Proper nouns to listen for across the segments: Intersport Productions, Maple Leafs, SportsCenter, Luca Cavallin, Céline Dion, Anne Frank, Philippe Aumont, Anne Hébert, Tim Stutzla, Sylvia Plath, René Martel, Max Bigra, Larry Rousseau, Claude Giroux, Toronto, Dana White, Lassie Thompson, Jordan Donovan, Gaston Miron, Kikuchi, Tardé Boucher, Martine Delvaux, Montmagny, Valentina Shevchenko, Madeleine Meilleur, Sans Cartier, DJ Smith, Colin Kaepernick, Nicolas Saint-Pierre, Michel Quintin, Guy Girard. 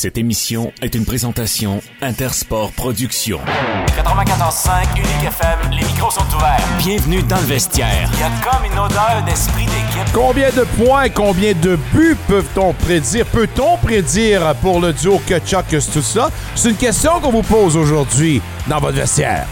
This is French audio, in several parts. Cette émission est une présentation Intersport Productions. 94.5 Unique FM, les micros sont ouverts. Bienvenue dans le vestiaire. Il y a comme une odeur d'esprit d'équipe. Combien de points, combien de buts peut-on prédire pour le duo Kachuk-Stutzla? C'est une question qu'on vous pose aujourd'hui dans votre vestiaire.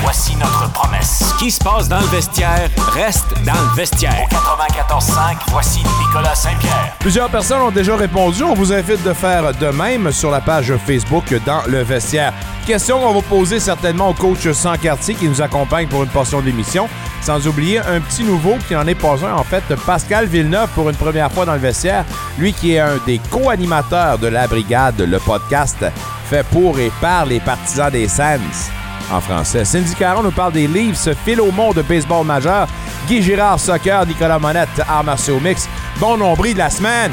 Voici notre promesse. Ce qui se passe dans le vestiaire reste dans le vestiaire. Au 94.5, voici Nicolas Saint-Pierre. Plusieurs personnes ont déjà répondu. On vous invite de faire de même sur la page Facebook dans le vestiaire. Question qu'on va poser certainement au coach Sans Cartier qui nous accompagne pour une portion d'émission. Sans oublier un petit nouveau qui n'en est pas un, en fait, Pascal Villeneuve pour une première fois dans le vestiaire. Lui qui est un des co-animateurs de la brigade Le Podcast fait pour et par les partisans des Sens. En français, Cindy Caron nous parle des Leafs, fil au monde de baseball majeur, Guy Girard, soccer, Nicolas Monette, arts martiaux mix. Bon nombril de la semaine.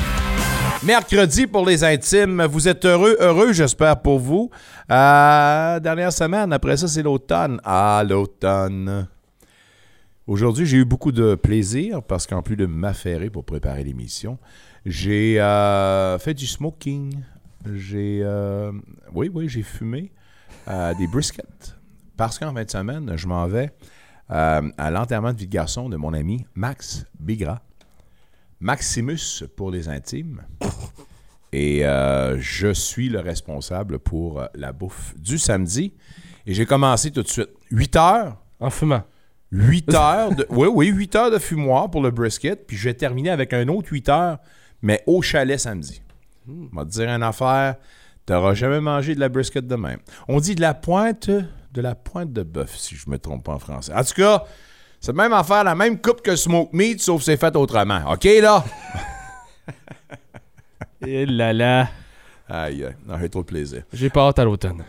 Mercredi pour les intimes. Vous êtes heureux, j'espère pour vous. Dernière semaine, après ça, c'est l'automne. Ah, l'automne. Aujourd'hui, j'ai eu beaucoup de plaisir parce qu'en plus de m'affairer pour préparer l'émission, j'ai fait du smoking. J'ai fumé des briskets. Parce qu'en fin de semaine, je m'en vais à l'enterrement de vie de garçon de mon ami Max Bigra. Maximus pour les intimes. Et je suis le responsable pour la bouffe du samedi. Et j'ai commencé tout de suite. 8 heures. En fumant. 8 heures. 8 heures de fumoir pour le brisket. Puis je vais terminer avec un autre 8 heures, mais au chalet samedi. On va te dire une affaire. T'auras jamais mangé de la brisket de même. On dit de la pointe de bœuf, si je me trompe pas en français. En tout cas, c'est la même affaire, la même coupe que Smoke Meat, sauf que c'est fait autrement. OK, là? Et là là. Aïe, non, j'ai trop de plaisir. J'ai pas hâte à l'automne.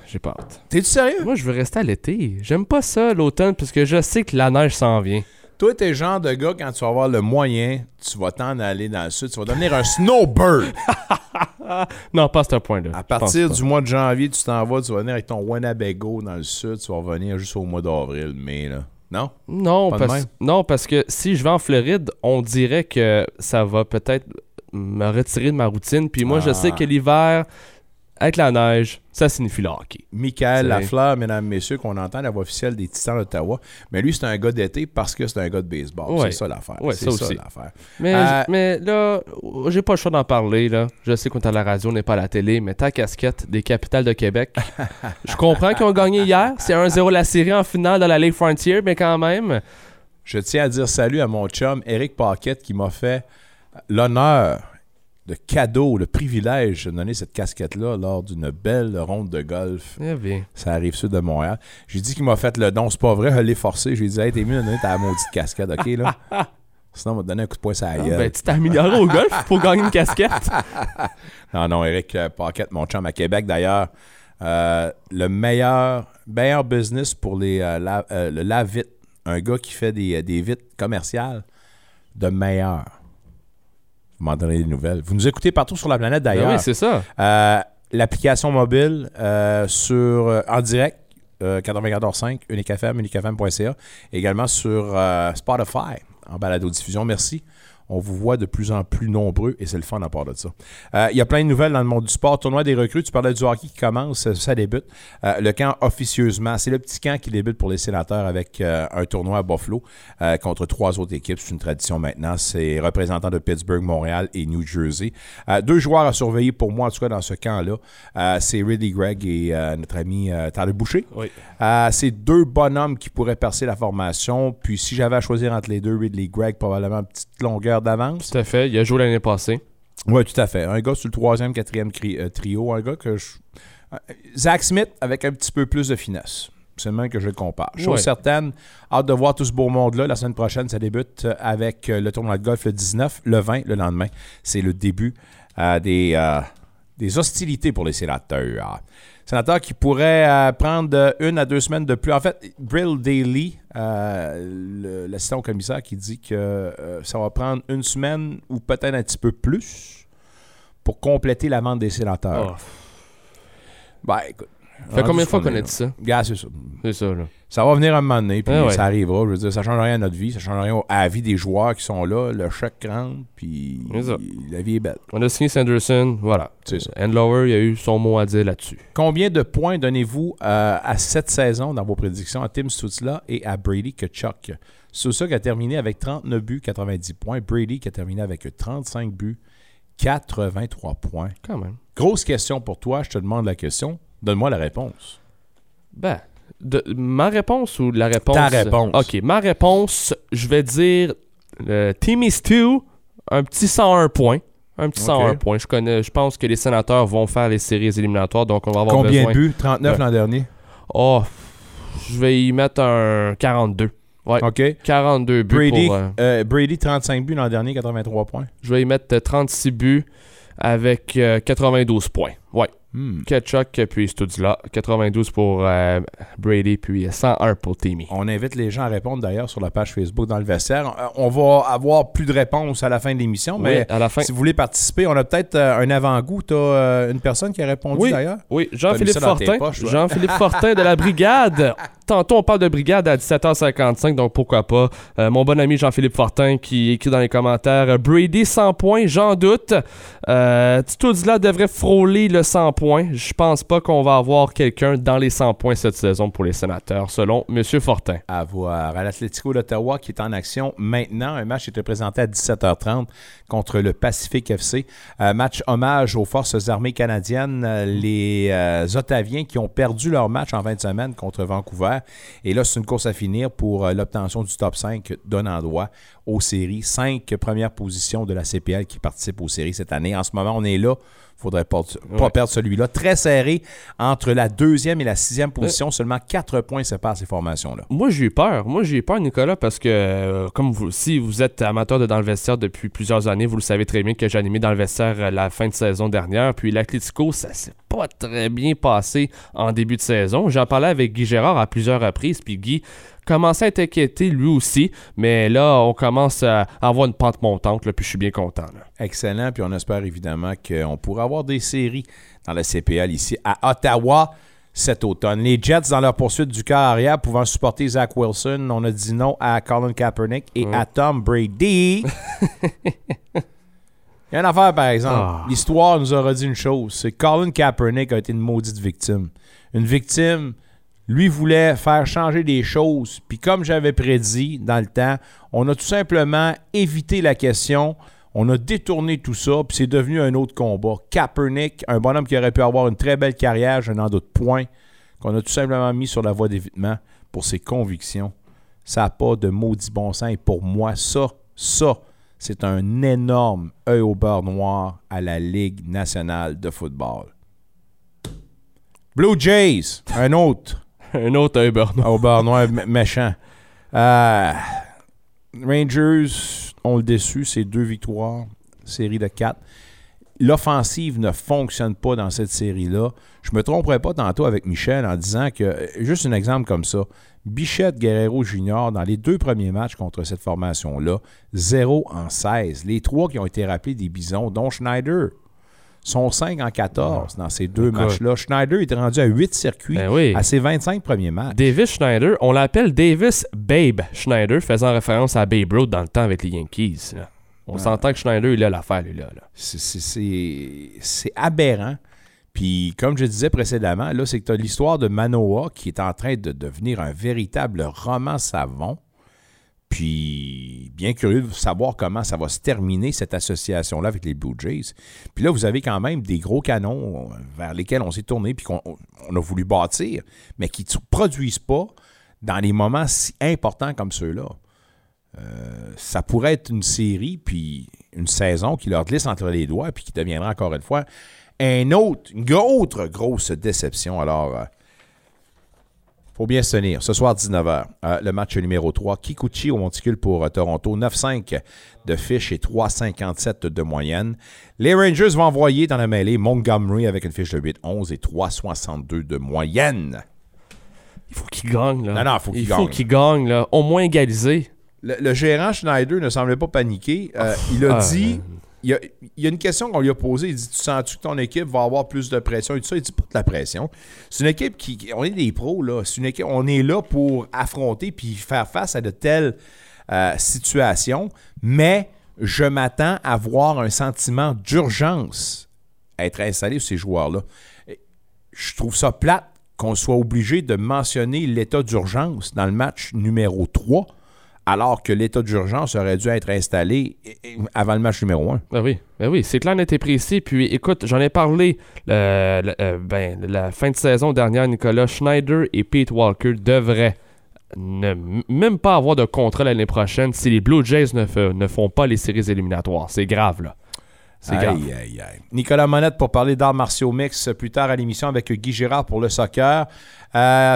T'es-tu sérieux? Moi, je veux rester à l'été. J'aime pas ça, l'automne, parce que je sais que la neige s'en vient. Toi, t'es le genre de gars, quand tu vas avoir le moyen, tu vas t'en aller dans le sud, tu vas devenir un snowbird. Non, pas à ce point-là. À partir du mois de janvier, tu t'en vas, tu vas venir avec ton Winnebago dans le sud, tu vas revenir juste au mois d'avril, mai, là. Non? Non, parce que si je vais en Floride, on dirait que ça va peut-être me retirer de ma routine. Puis moi, je sais que l'hiver, avec la neige, ça signifie le hockey. Michael Lafleur, mesdames, messieurs, qu'on entend la voix officielle des Titans d'Ottawa. Mais lui, c'est un gars d'été parce que c'est un gars de baseball. Ouais. C'est ça l'affaire. Ouais, c'est ça l'affaire. Mais là, j'ai pas le choix d'en parler. Là. Je sais qu'on est à la radio, on n'est pas à la télé, mais ta casquette des Capitales de Québec. Je comprends qu'ils ont gagné hier. C'est 1-0 la série en finale de la Ligue Frontier, mais quand même. Je tiens à dire salut à mon chum Eric Paquette qui m'a fait l'honneur de cadeau, le privilège de donner cette casquette-là lors d'une belle ronde de golf. Eh bien. Ça arrive sud de Montréal. J'ai dit qu'il m'a fait le don. C'est pas vrai, je l'ai forcé. J'ai dit, hey, t'es mieux de donner ta maudite casquette, OK, là? Sinon, on va te donner un coup de poing sur la gueule. Ben, tu t'es amélioré au golf pour gagner une casquette? Non, Eric Paquette, mon chum à Québec, d'ailleurs. Le meilleur business pour le lave-vite. Un gars qui fait des vites commerciales de meilleur. Vous m'en donnez des nouvelles. Vous nous écoutez partout sur la planète, d'ailleurs. Ben oui, c'est ça. L'application mobile en direct, 94.5, UniqueFM, uniquefm.ca. Également sur Spotify, en balado-diffusion. Merci. On vous voit de plus en plus nombreux et c'est le fun à part de ça. Il y a plein de nouvelles dans le monde du sport. Tournoi des recrues, tu parlais du hockey qui commence, ça débute. Le camp officieusement, c'est le petit camp qui débute pour les sénateurs avec un tournoi à Buffalo contre 3 autres équipes. C'est une tradition maintenant. C'est représentants de Pittsburgh, Montréal et New Jersey. 2 joueurs à surveiller pour moi, en tout cas dans ce camp-là. C'est Ridley Gregg et notre ami Tardé Boucher. Oui. C'est 2 bonhommes qui pourraient percer la formation. Puis si j'avais à choisir entre les 2, Ridley Gregg, probablement une petite longueur d'avance. Tout à fait. Il a joué l'année passée. Oui, tout à fait. Un gars sur le 3e, 4e trio. Un gars que Zach Smith avec un petit peu plus de finesse. C'est le même que je le compare. Chose certaine, hâte de voir tout ce beau monde-là. La semaine prochaine, ça débute avec le tournoi de golf le 19, le 20, le lendemain. C'est le début des hostilités pour les sénateurs. Sénateurs qui pourraient prendre 1 à 2 semaines de plus. En fait, Brill Daly, l'assistant au commissaire, qui dit que ça va prendre 1 semaine ou peut-être un petit peu plus pour compléter la vente des sénateurs. Oh. Ben, écoute, Fait combien de fois qu'on a dit ça? Gars, c'est ça. C'est ça, là. Ça va venir à un moment donné, puis ça arrivera. Je veux dire, ça change rien à notre vie, ça change rien à la vie des joueurs qui sont là. Le choc rentre, puis la vie est belle. On a signé Sanderson, voilà. C'est ça. Endlower, il a eu son mot à dire là-dessus. Combien de points donnez-vous à cette saison dans vos prédictions à Tim Stutzla et à Brady Kachuk? Stutzla qui a terminé avec 39 buts, 90 points. Brady qui a terminé avec 35 buts, 83 points. Quand même. Grosse question pour toi, je te demande la question. Donne-moi la réponse. Ben, ma réponse ou la réponse? Ta réponse. OK, ma réponse, je vais dire Team is 2, un petit 101 points. Un petit 101 points. Je pense que les sénateurs vont faire les séries éliminatoires, donc on va avoir besoin. Combien de buts? 39 l'an dernier? Oh, je vais y mettre un 42. Ouais, OK. 42 buts Brady, pour... Brady, 35 buts l'an dernier, 83 points. Je vais y mettre 36 buts avec 92 points. Ouais. Kachuk puis Stutzla, 92 pour Brady puis 101 pour Timmy. On invite les gens à répondre d'ailleurs sur la page Facebook dans le vestiaire. On va avoir plus de réponses à la fin de l'émission, mais à la fin. Si vous voulez participer, on a peut-être un avant-goût. Tu as une personne qui a répondu d'ailleurs. Oui, Jean-Philippe Fortin. Poches, Jean-Philippe Fortin de la brigade. Tantôt on parle de brigade à 17h55, donc pourquoi pas. Mon bon ami Jean-Philippe Fortin qui écrit dans les commentaires Brady 100 points, j'en doute. Stutzla devrait frôler le 100 points. Je pense pas qu'on va avoir quelqu'un dans les 100 points cette saison pour les sénateurs, selon M. Fortin. À voir. À l'Atletico d'Ottawa qui est en action maintenant. Un match est présenté à 17h30 contre le Pacifique FC. Match hommage aux Forces armées canadiennes. Les Ottaviens qui ont perdu leur match en fin de semaine contre Vancouver. Et là, c'est une course à finir pour l'obtention du top 5 donnant droit aux séries. 5 premières positions de la CPL qui participent aux séries cette année. En ce moment, on est là. Il ne faudrait pas perdre celui-là. Très serré entre la 2e et la 6e position. Seulement 4 points séparent ces formations-là. Moi, j'ai eu peur. Nicolas, parce que comme vous, si vous êtes amateur de Dans le vestiaire depuis plusieurs années, vous le savez très bien que j'ai animé Dans le vestiaire la fin de saison dernière. Puis l'Atletico, ça s'est pas très bien passé en début de saison. J'en parlais avec Guy Girard à plusieurs reprises. Puis Guy commençait à être inquiété lui aussi. Mais là, on commence à avoir une pente montante. Là, puis je suis bien content. Là. Excellent. Puis on espère évidemment qu'on pourra avoir des séries dans la CPL ici à Ottawa cet automne. Les Jets, dans leur poursuite du quart arrière, pouvant supporter Zach Wilson, on a dit non à Colin Kaepernick et à Tom Brady. Il y a une affaire, par exemple. Oh. L'histoire nous aura dit une chose. C'est que Colin Kaepernick a été une maudite victime. Une victime... Lui voulait faire changer des choses. Puis comme j'avais prédit dans le temps, on a tout simplement évité la question. On a détourné tout ça, puis c'est devenu un autre combat. Kaepernick, un bonhomme qui aurait pu avoir une très belle carrière, je n'en doute point, qu'on a tout simplement mis sur la voie d'évitement pour ses convictions. Ça n'a pas de maudit bon sens. Et pour moi, ça, c'est un énorme œil au beurre noir à la Ligue nationale de football. Blue Jays, un autre. Un autre au beurre noir méchant. Rangers, on le déçu, c'est 2 victoires, série de 4. L'offensive ne fonctionne pas dans cette série-là. Je me tromperais pas tantôt avec Michel en disant que, juste un exemple comme ça, Bichette Guerrero Junior, dans les 2 premiers matchs contre cette formation-là, 0 en 16. Les 3 qui ont été rappelés des Bisons, dont Schneider. Sont 5 en 14 dans ces 2 matchs-là. Schneider est rendu à 8 circuits à ses 25 premiers matchs. Davis Schneider, on l'appelle Davis Babe Schneider, faisant référence à Babe Ruth dans le temps avec les Yankees. Là. On s'entend que Schneider, il a l'affaire, lui-là. C'est aberrant. Puis, comme je disais précédemment, là, c'est que tu as l'histoire de Manoa qui est en train de devenir un véritable roman savon. Puis, bien curieux de savoir comment ça va se terminer, cette association-là avec les Blue Jays. Puis là, vous avez quand même des gros canons vers lesquels on s'est tourné puis qu'on a voulu bâtir, mais qui ne produisent pas dans les moments si importants comme ceux-là. Ça pourrait être une série puis une saison qui leur glisse entre les doigts puis qui deviendra encore une fois une autre grosse déception. Alors... faut bien se tenir. Ce soir, 19h, le match numéro 3. Kikuchi au monticule pour Toronto. 9,5 de fiche et 3,57 de moyenne. Les Rangers vont envoyer dans la mêlée Montgomery avec une fiche de 8,11 et 3,62 de moyenne. Il faut qu'il gagne, là. Non, il faut qu'il gagne, là. Au moins égalisé. Le gérant Schneider ne semblait pas paniquer. Il a dit... Il y a une question qu'on lui a posée. Il dit, tu sens-tu que ton équipe va avoir plus de pression et tout ça? Il dit, pas de la pression. C'est une équipe qui... On est des pros, là. C'est une équipe, on est là pour affronter puis faire face à de telles situations. Mais je m'attends à voir un sentiment d'urgence à être installé sur ces joueurs-là. Je trouve ça plate qu'on soit obligé de mentionner l'état d'urgence dans le match numéro 3. Alors que l'état d'urgence aurait dû être installé avant le match numéro 1. Ben oui, c'est clair, net et précis. Puis écoute, j'en ai parlé la fin de saison dernière, Nicolas Schneider et Pete Walker devraient même pas avoir de contrat l'année prochaine si les Blue Jays ne font pas les séries éliminatoires. C'est grave, là. Aïe. Nicolas Monette pour parler d'arts martiaux mix plus tard à l'émission avec Guy Girard pour le soccer.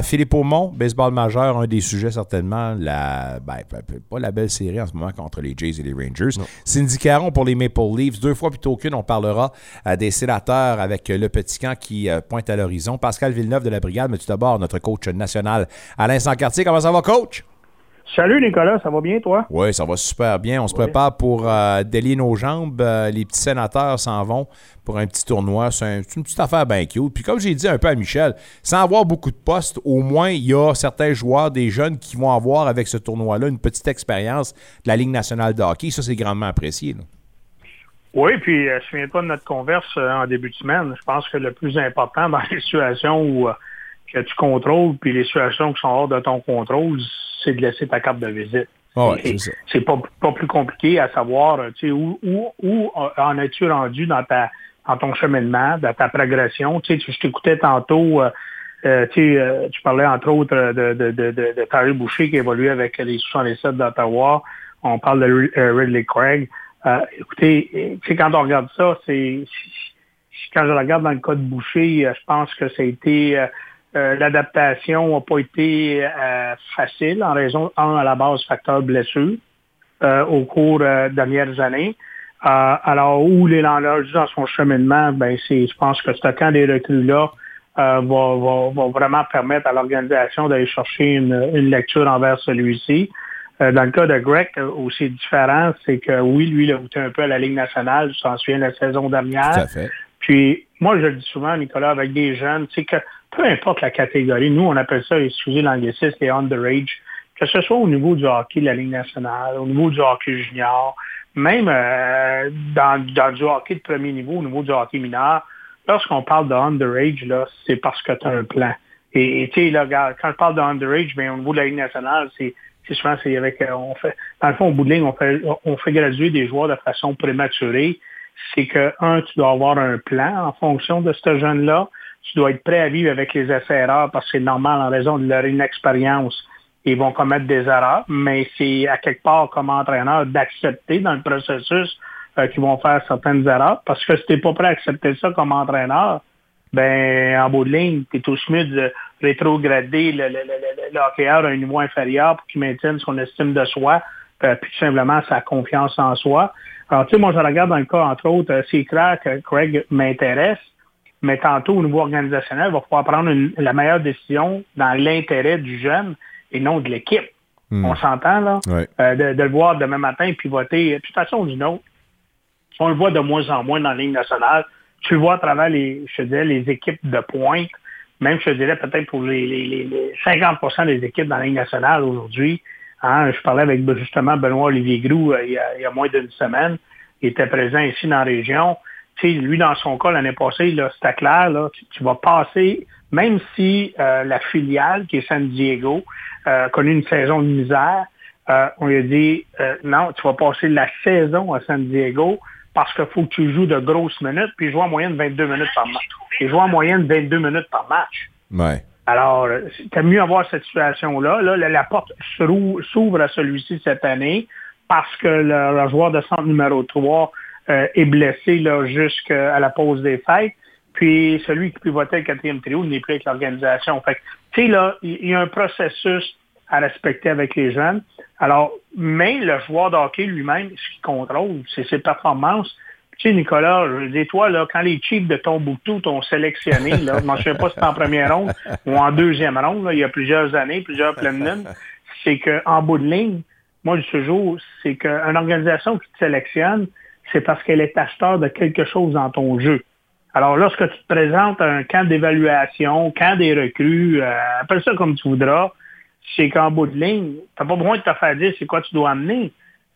Philippe Aumont, baseball majeur, un des sujets certainement. Pas la belle série en ce moment contre les Jays et les Rangers. Non. Cindy Caron pour les Maple Leafs. 2 fois plutôt qu'une, on parlera des sénateurs avec le petit camp qui pointe à l'horizon. Pascal Villeneuve de la brigade, mais tout d'abord notre coach national Alain Sans Cartier. Comment ça va, coach? Salut Nicolas, ça va bien toi? Oui, ça va super bien. On se prépare pour délier nos jambes. Les petits sénateurs s'en vont pour un petit tournoi. C'est une petite affaire bien cute. Puis comme j'ai dit un peu à Michel, sans avoir beaucoup de postes, au moins il y a certains joueurs, des jeunes qui vont avoir avec ce tournoi-là une petite expérience de la Ligue nationale de hockey. Ça, c'est grandement apprécié, là. Oui, puis je ne me souviens pas de notre converse en début de semaine. Je pense que le plus important dans les situations où... que tu contrôles, puis les situations qui sont hors de ton contrôle, c'est de laisser ta carte de visite. Oh ouais, c'est pas plus compliqué à savoir, tu sais, où en es-tu rendu dans ton cheminement, dans ta progression. Tu sais, je t'écoutais tantôt, tu parlais entre autres de Tardé Boucher qui évoluait avec les 67 d'Ottawa. On parle de Ridley Gregg. Écoutez, tu sais, quand on regarde ça, quand je regarde dans le cas de Boucher, je pense que ça a été... l'adaptation n'a pas été facile en raison, à la base, facteur blessure au cours des dernières années. Alors, où il est rendu dans son cheminement, je pense que ce camp des recrues-là va vraiment permettre à l'organisation d'aller chercher une lecture envers celui-ci. Dans le cas de Greg, où c'est différent, c'est que oui, lui, il a goûté un peu à la Ligue nationale, je m'en souviens, la saison dernière. Tout à fait. Puis, moi, je le dis souvent, Nicolas, avec des jeunes, tu sais que peu importe la catégorie, nous, on appelle ça, excusez l'anglicisme, les underage, que ce soit au niveau du hockey de la Ligue nationale, au niveau du hockey junior, même dans du hockey de premier niveau, au niveau du hockey mineur, lorsqu'on parle de underage, là, c'est parce que tu as un plan. Et tu sais, là, quand je parle de underage, bien, au niveau de la Ligue nationale, c'est souvent, c'est avec, on fait, dans le fond, au bout de ligne, on fait graduer des joueurs de façon prématurée. C'est que, tu dois avoir un plan en fonction de ce jeune-là. Tu dois être prêt à vivre avec les erreurs parce que c'est normal en raison de leur inexpérience. Ils vont commettre des erreurs, mais c'est à quelque part comme entraîneur d'accepter dans le processus qu'ils vont faire certaines erreurs parce que si tu n'es pas prêt à accepter ça comme entraîneur, en bout de ligne, tu es aussi mieux de rétrograder le hockeyeur à un niveau inférieur pour qu'il maintienne son estime de soi puis tout simplement sa confiance en soi. Alors, tu sais, moi, je regarde dans le cas, entre autres, c'est clair que Craig m'intéresse, mais tantôt, au niveau organisationnel, il va pouvoir prendre la meilleure décision dans l'intérêt du jeune et non de l'équipe. On s'entend, là? Ouais. De le voir demain matin pivoter, de toute façon, d'une autre. On le voit de moins en moins dans la Ligue nationale. Tu le vois à travers les équipes de pointe, même, je dirais, peut-être pour les 50% des équipes dans la Ligue nationale aujourd'hui. Hein, je parlais avec justement Benoît-Olivier Groux il y a moins d'une semaine. Il était présent ici dans la région. Tu sais, lui, dans son cas, l'année passée, là, c'était clair, là, tu vas passer, même si la filiale, qui est San Diego, a connu une saison de misère, on lui a dit non, tu vas passer la saison à San Diego parce qu'il faut que tu joues de grosses minutes, puis jouer en moyenne 22 minutes par match. Ouais. Alors, t'as mieux avoir cette situation-là. Là, la porte s'ouvre à celui-ci cette année parce que le joueur de centre numéro 3 est blessé là, jusqu'à la pause des fêtes. Puis celui qui pivotait le 4e trio n'est plus avec l'organisation. Fait que, tu sais, là, il y a un processus à respecter avec les jeunes. Alors, mais le joueur de hockey lui-même, ce qu'il contrôle, c'est ses performances. Tu sais, Nicolas, je dis, toi, là, quand les Chiefs de Tombouctou t'ont sélectionné, là, je ne m'en souviens pas si c'était en première ronde ou en deuxième ronde, là, il y a plusieurs années, plusieurs pleines lunes, c'est qu'en bout de ligne, moi, je dis toujours, c'est qu'une organisation qui te sélectionne, c'est parce qu'elle est acheteur de quelque chose dans ton jeu. Alors, lorsque tu te présentes à un camp d'évaluation, camp des recrues, appelle ça comme tu voudras, c'est qu'en bout de ligne, t'as pas besoin de te faire dire c'est quoi tu dois amener.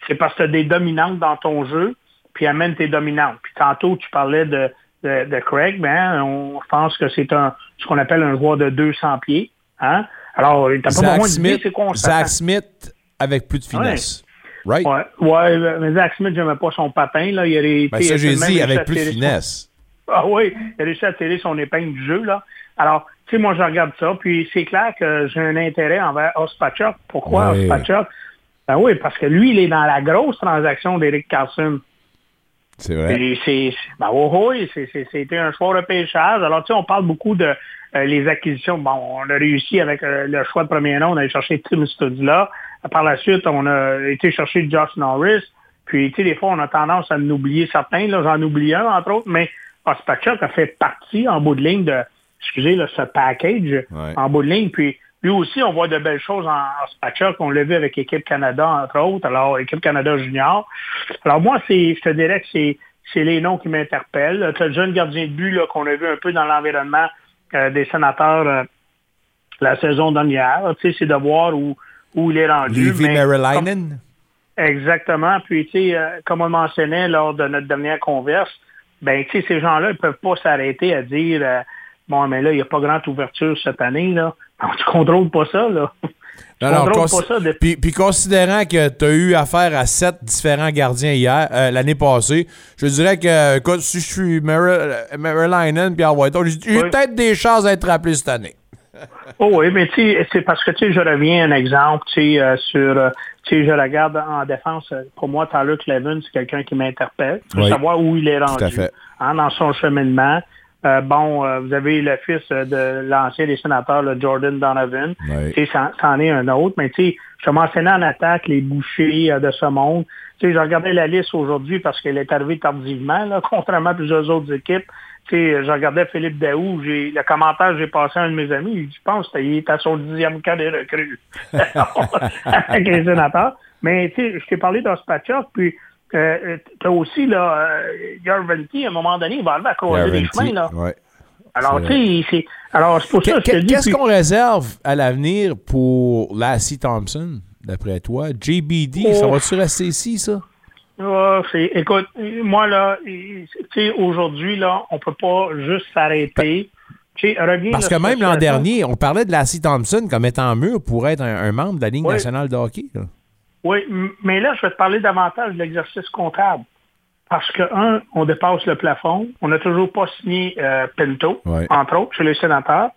C'est parce que tu as des dominantes dans ton jeu, puis amène tes dominantes. Puis tantôt, tu parlais de Craig, on pense que c'est ce qu'on appelle un joueur de 200 pieds. Hein? Alors, t'as pas besoin de dire c'est quoi on s'attend. Zach Smith avec plus de finesse. Ouais. Right? Ouais, mais Zach Smith, j'aimais pas son patin. Là. Il avait été, ça, j'ai dit, avec plus de finesse. Ah oui, il a réussi à tirer son épingle du jeu. Là. Alors, tu sais, moi, je regarde ça, puis c'est clair que j'ai un intérêt envers Ospachuk. Pourquoi Ospachuk? Ben oui, parce que lui, il est dans la grosse transaction d'Eric Carlson. C'est vrai. Et c'était un choix repêchage. Alors, tu sais, on parle beaucoup de les acquisitions. Bon, on a réussi avec le choix de premier nom. On a cherché Tim Stutzla. Par la suite, on a été chercher Josh Norris. Puis, tu sais, des fois, on a tendance à en oublier certains. Là, j'en oublie un, entre autres. Mais Ospachuk a fait partie, en bout de ligne, de ce package, ouais. En bout de ligne. Puis, lui aussi, on voit de belles choses en Ospachuk. On l'a vu avec Équipe Canada, entre autres. Alors, Équipe Canada junior. Alors, moi, je te dirais que c'est les noms qui m'interpellent. Tu as le jeune gardien de but là, qu'on a vu un peu dans l'environnement des sénateurs la saison dernière. Tu sais, c'est de voir où il est rendu. Marilainen. Exactement. Puis, tu sais, comme on mentionnait lors de notre dernière converse, ben, tu sais, ces gens-là, ils peuvent pas s'arrêter à dire bon, mais là, il n'y a pas grande ouverture cette année, là. Non, tu contrôles pas ça, là. Non, pas ça. Puis considérant que tu as eu affaire à 7 différents gardiens hier, l'année passée, je dirais que, écoute, si je suis Marilainen puis Arwaiton, j'ai peut-être des chances d'être rappelé cette année. Oh oui, mais tu sais, c'est parce que tu sais, je reviens à un exemple, tu sais, je regarde en défense, pour moi, Tyler Clevin, c'est quelqu'un qui m'interpelle. Je veux savoir où il est rendu, hein, dans son cheminement. Vous avez le fils de l'ancien des sénateurs, le Jordan Donovan. Oui. Tu sais, c'en est un autre. Mais tu sais, je mentionnais en attaque les bouchers de ce monde. Tu sais, j'ai regardé la liste aujourd'hui parce qu'elle est arrivée tardivement, là, contrairement à plusieurs autres équipes. Tu sais, je regardais Philippe Daou, le commentaire que j'ai passé à un de mes amis, il dit, je pense qu'il est à son 10e camp des recrues avec les sénateurs. Mais tu sais, je t'ai parlé d'Ospachuk, puis tu as aussi là, Yarventi, à un moment donné, il va arriver à croiser les chemins. Là. Ouais. Alors, tu sais, c'est pour ça que je te dis... Qu'est-ce qu'on réserve à l'avenir pour Lassie Thompson, d'après toi? JBD, ça va-tu rester ici, ça? Écoute, moi, là, tu sais, aujourd'hui, là, on peut pas juste s'arrêter. Parce que même l'an dernier, on parlait de Lassie Thompson comme étant mûr pour être un membre de la Ligue nationale de hockey. Là. Oui, mais là, je vais te parler davantage de l'exercice comptable. Parce que, on dépasse le plafond. On n'a toujours pas signé Pinto, entre autres, chez les sénateurs.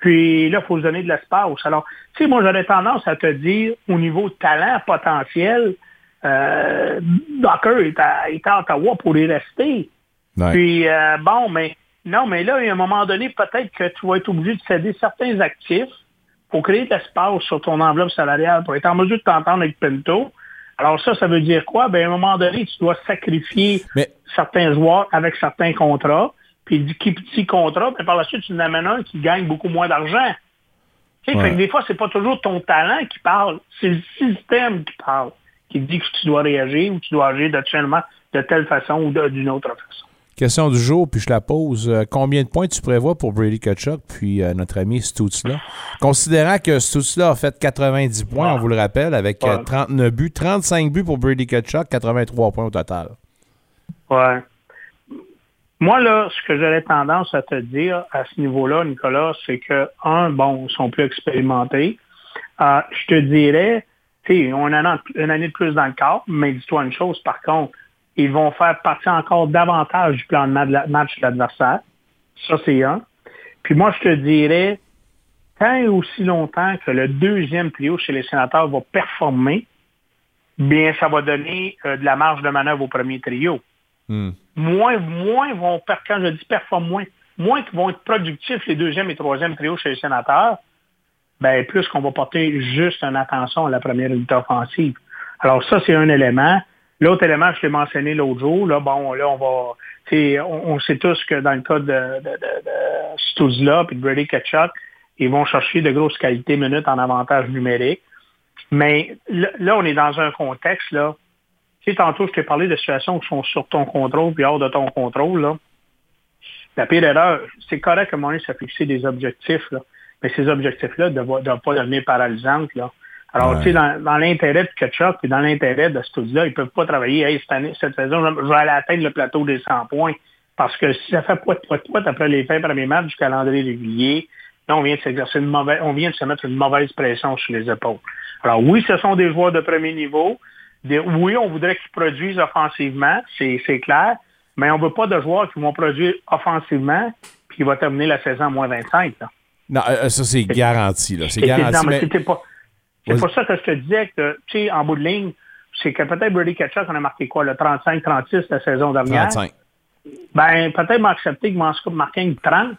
Puis là, il faut se donner de l'espace. Alors, tu sais, moi, j'aurais tendance à te dire, au niveau talent potentiel, Docker est à Ottawa pour y rester. Ouais. Puis, mais là, à un moment donné, peut-être que tu vas être obligé de céder certains actifs pour créer de l'espace sur ton enveloppe salariale pour être en mesure de t'entendre avec Pinto. Alors ça veut dire quoi? Ben, à un moment donné, tu dois sacrifier certains joueurs avec certains contrats. Puis, qui petit contrat, ben, par la suite, tu en amènes un qui gagne beaucoup moins d'argent. Tu sais, fait que des fois, c'est pas toujours ton talent qui parle, c'est le système qui parle, qui dit que tu dois réagir ou tu dois agir de telle façon ou d'une autre façon. Question du jour, puis je la pose. Combien de points tu prévois pour Brady Kachuk puis notre ami Stutzla? Considérant que Stutzla a fait 90 points, on vous le rappelle, avec 39 buts, 35 buts pour Brady Kachuk, 83 points au total. Ouais. Moi, là, ce que j'aurais tendance à te dire à ce niveau-là, Nicolas, c'est que, ils sont plus expérimentés. Je te dirais... T'sais, on en a une année de plus dans le corps, mais dis-toi une chose, par contre, ils vont faire partie encore davantage du plan de match de l'adversaire. Ça, c'est un. Puis moi, je te dirais, tant et aussi longtemps que le deuxième trio chez les sénateurs va performer, bien, ça va donner de la marge de manœuvre au premier trio. Mm. Moins vont, quand je dis performe moins qu'ils vont être productifs les deuxième et troisième trios chez les sénateurs, ben plus qu'on va porter juste une attention à la première unité offensive. Alors ça, c'est un élément. L'autre élément, je l'ai mentionné l'autre jour, on sait tous que dans le cas de Stutzla et de Brady Kachuk, ils vont chercher de grosses qualités minutes en avantage numérique. Mais là, on est dans un contexte là Tu sais, tantôt, je t'ai parlé de situations qui sont sur ton contrôle puis hors de ton contrôle, là. La pire erreur, c'est correct à un moment donné de se fixer des objectifs, là, mais ces objectifs-là ne doivent pas devenir paralysants, là. Alors, tu sais, dans l'intérêt de Kachuk et dans l'intérêt de ce là, ils ne peuvent pas travailler, hey, cette saison, je vais aller atteindre le plateau des 100 points. Parce que si ça fait poit après les 20 premiers matchs du calendrier régulier, là, on vient de se mettre une mauvaise pression sur les épaules. Alors oui, ce sont des joueurs de premier niveau. Oui, on voudrait qu'ils produisent offensivement, c'est clair, mais on ne veut pas de joueurs qui vont produire offensivement puis qui vont terminer la saison à moins 25. Là. Non, ça, c'est garanti. Là. C'est garanti. Non, mais c'est pour ça que je te disais que, tu sais, en bout de ligne, c'est que peut-être Brady Kachuk en a marqué quoi, le 35-36 la saison dernière? 35. Ben, peut-être m'accepter que marquer 30,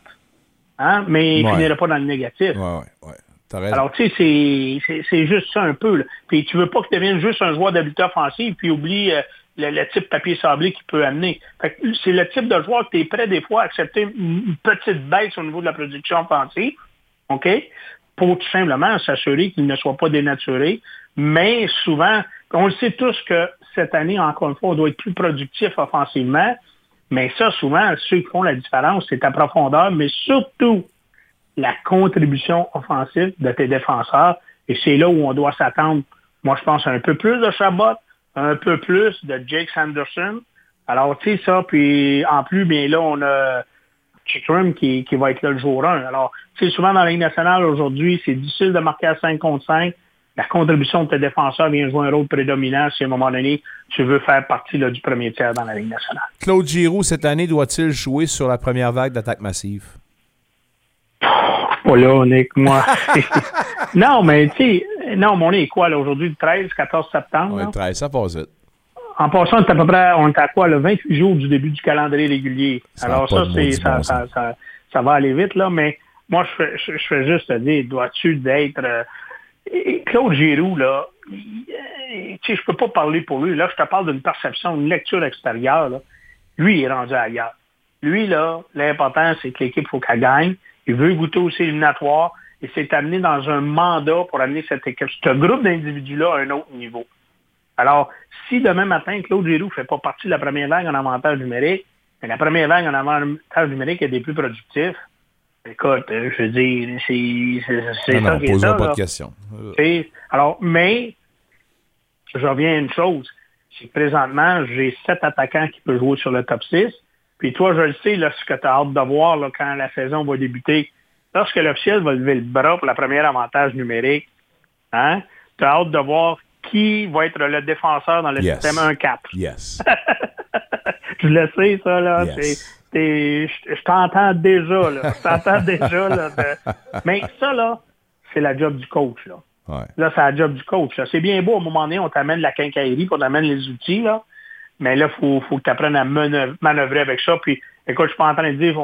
hein, mais il finirait pas dans le négatif. Ouais. Alors, tu sais, c'est juste ça un peu, là. Puis tu veux pas qu'il devienne juste un joueur d'habileté offensive, puis oublie le type papier sablé qu'il peut amener. Fait que c'est le type de joueur que tu es prêt, des fois, à accepter une petite baisse au niveau de la production offensive, OK? Pour tout simplement s'assurer qu'il ne soit pas dénaturé. Mais souvent, on le sait tous que cette année, encore une fois, on doit être plus productif offensivement. Mais ça, souvent, ceux qui font la différence, c'est ta profondeur, mais surtout la contribution offensive de tes défenseurs. Et c'est là où on doit s'attendre, moi, je pense, un peu plus de Chabot, un peu plus de Jake Sanderson. Alors, tu sais, ça, puis en plus, bien là, on a Chikrum qui va être là le jour 1. Alors, tu sais, souvent dans la Ligue nationale, aujourd'hui, c'est difficile de marquer à 5 contre 5. La contribution de tes défenseurs vient jouer un rôle prédominant si à un moment donné, tu veux faire partie là, du premier tiers dans la Ligue nationale. Claude Giroux, cette année, doit-il jouer sur la première vague d'attaque massive? Pas là, Nick, moi. Non, mais tu sais, on est quoi là, aujourd'hui, le 13-14 septembre? Oui, le 13, ça passe vite. En passant, on est à peu près à quoi, le 28 jours du début du calendrier régulier. Alors ça, ça va aller vite, là, mais moi, je fais juste te dire, dois-tu d'être... Et Claude Giroux, là, tu sais, je peux pas parler pour lui. Là, je te parle d'une perception, d'une lecture extérieure. Là. Lui, il est rendu ailleurs. Lui, là, l'important, c'est que l'équipe, il faut qu'elle gagne. Il veut goûter aussi éliminatoire. Il s'est amené dans un mandat pour amener cette équipe, ce groupe d'individus-là à un autre niveau. Alors, si demain matin, Claude Giroux ne fait pas partie de la première vague en avantage numérique, mais la première vague en avantage numérique est des plus productifs, écoute, je veux dire, c'est non, ça qui est ça. Pas de question. Alors, mais, je reviens à une chose. C'est que présentement, j'ai 7 attaquants qui peuvent jouer sur le top 6. Puis toi, je le sais, là, ce que tu as hâte de voir là, quand la saison va débuter. Lorsque l'officiel va lever le bras pour la première avantage numérique, hein, tu as hâte de voir qui va être le défenseur dans le système 1-4. Yes. Je le sais, ça, là. Yes. Je t'entends déjà, là. Mais ça, là, c'est la job du coach, là. Ouais. Là, c'est la job du coach. Là. C'est bien beau, à un moment donné, on t'amène la quincaillerie, on t'amène les outils, là. Mais là, faut que tu apprennes à manœuvrer avec ça. Puis, écoute, je suis pas en train de dire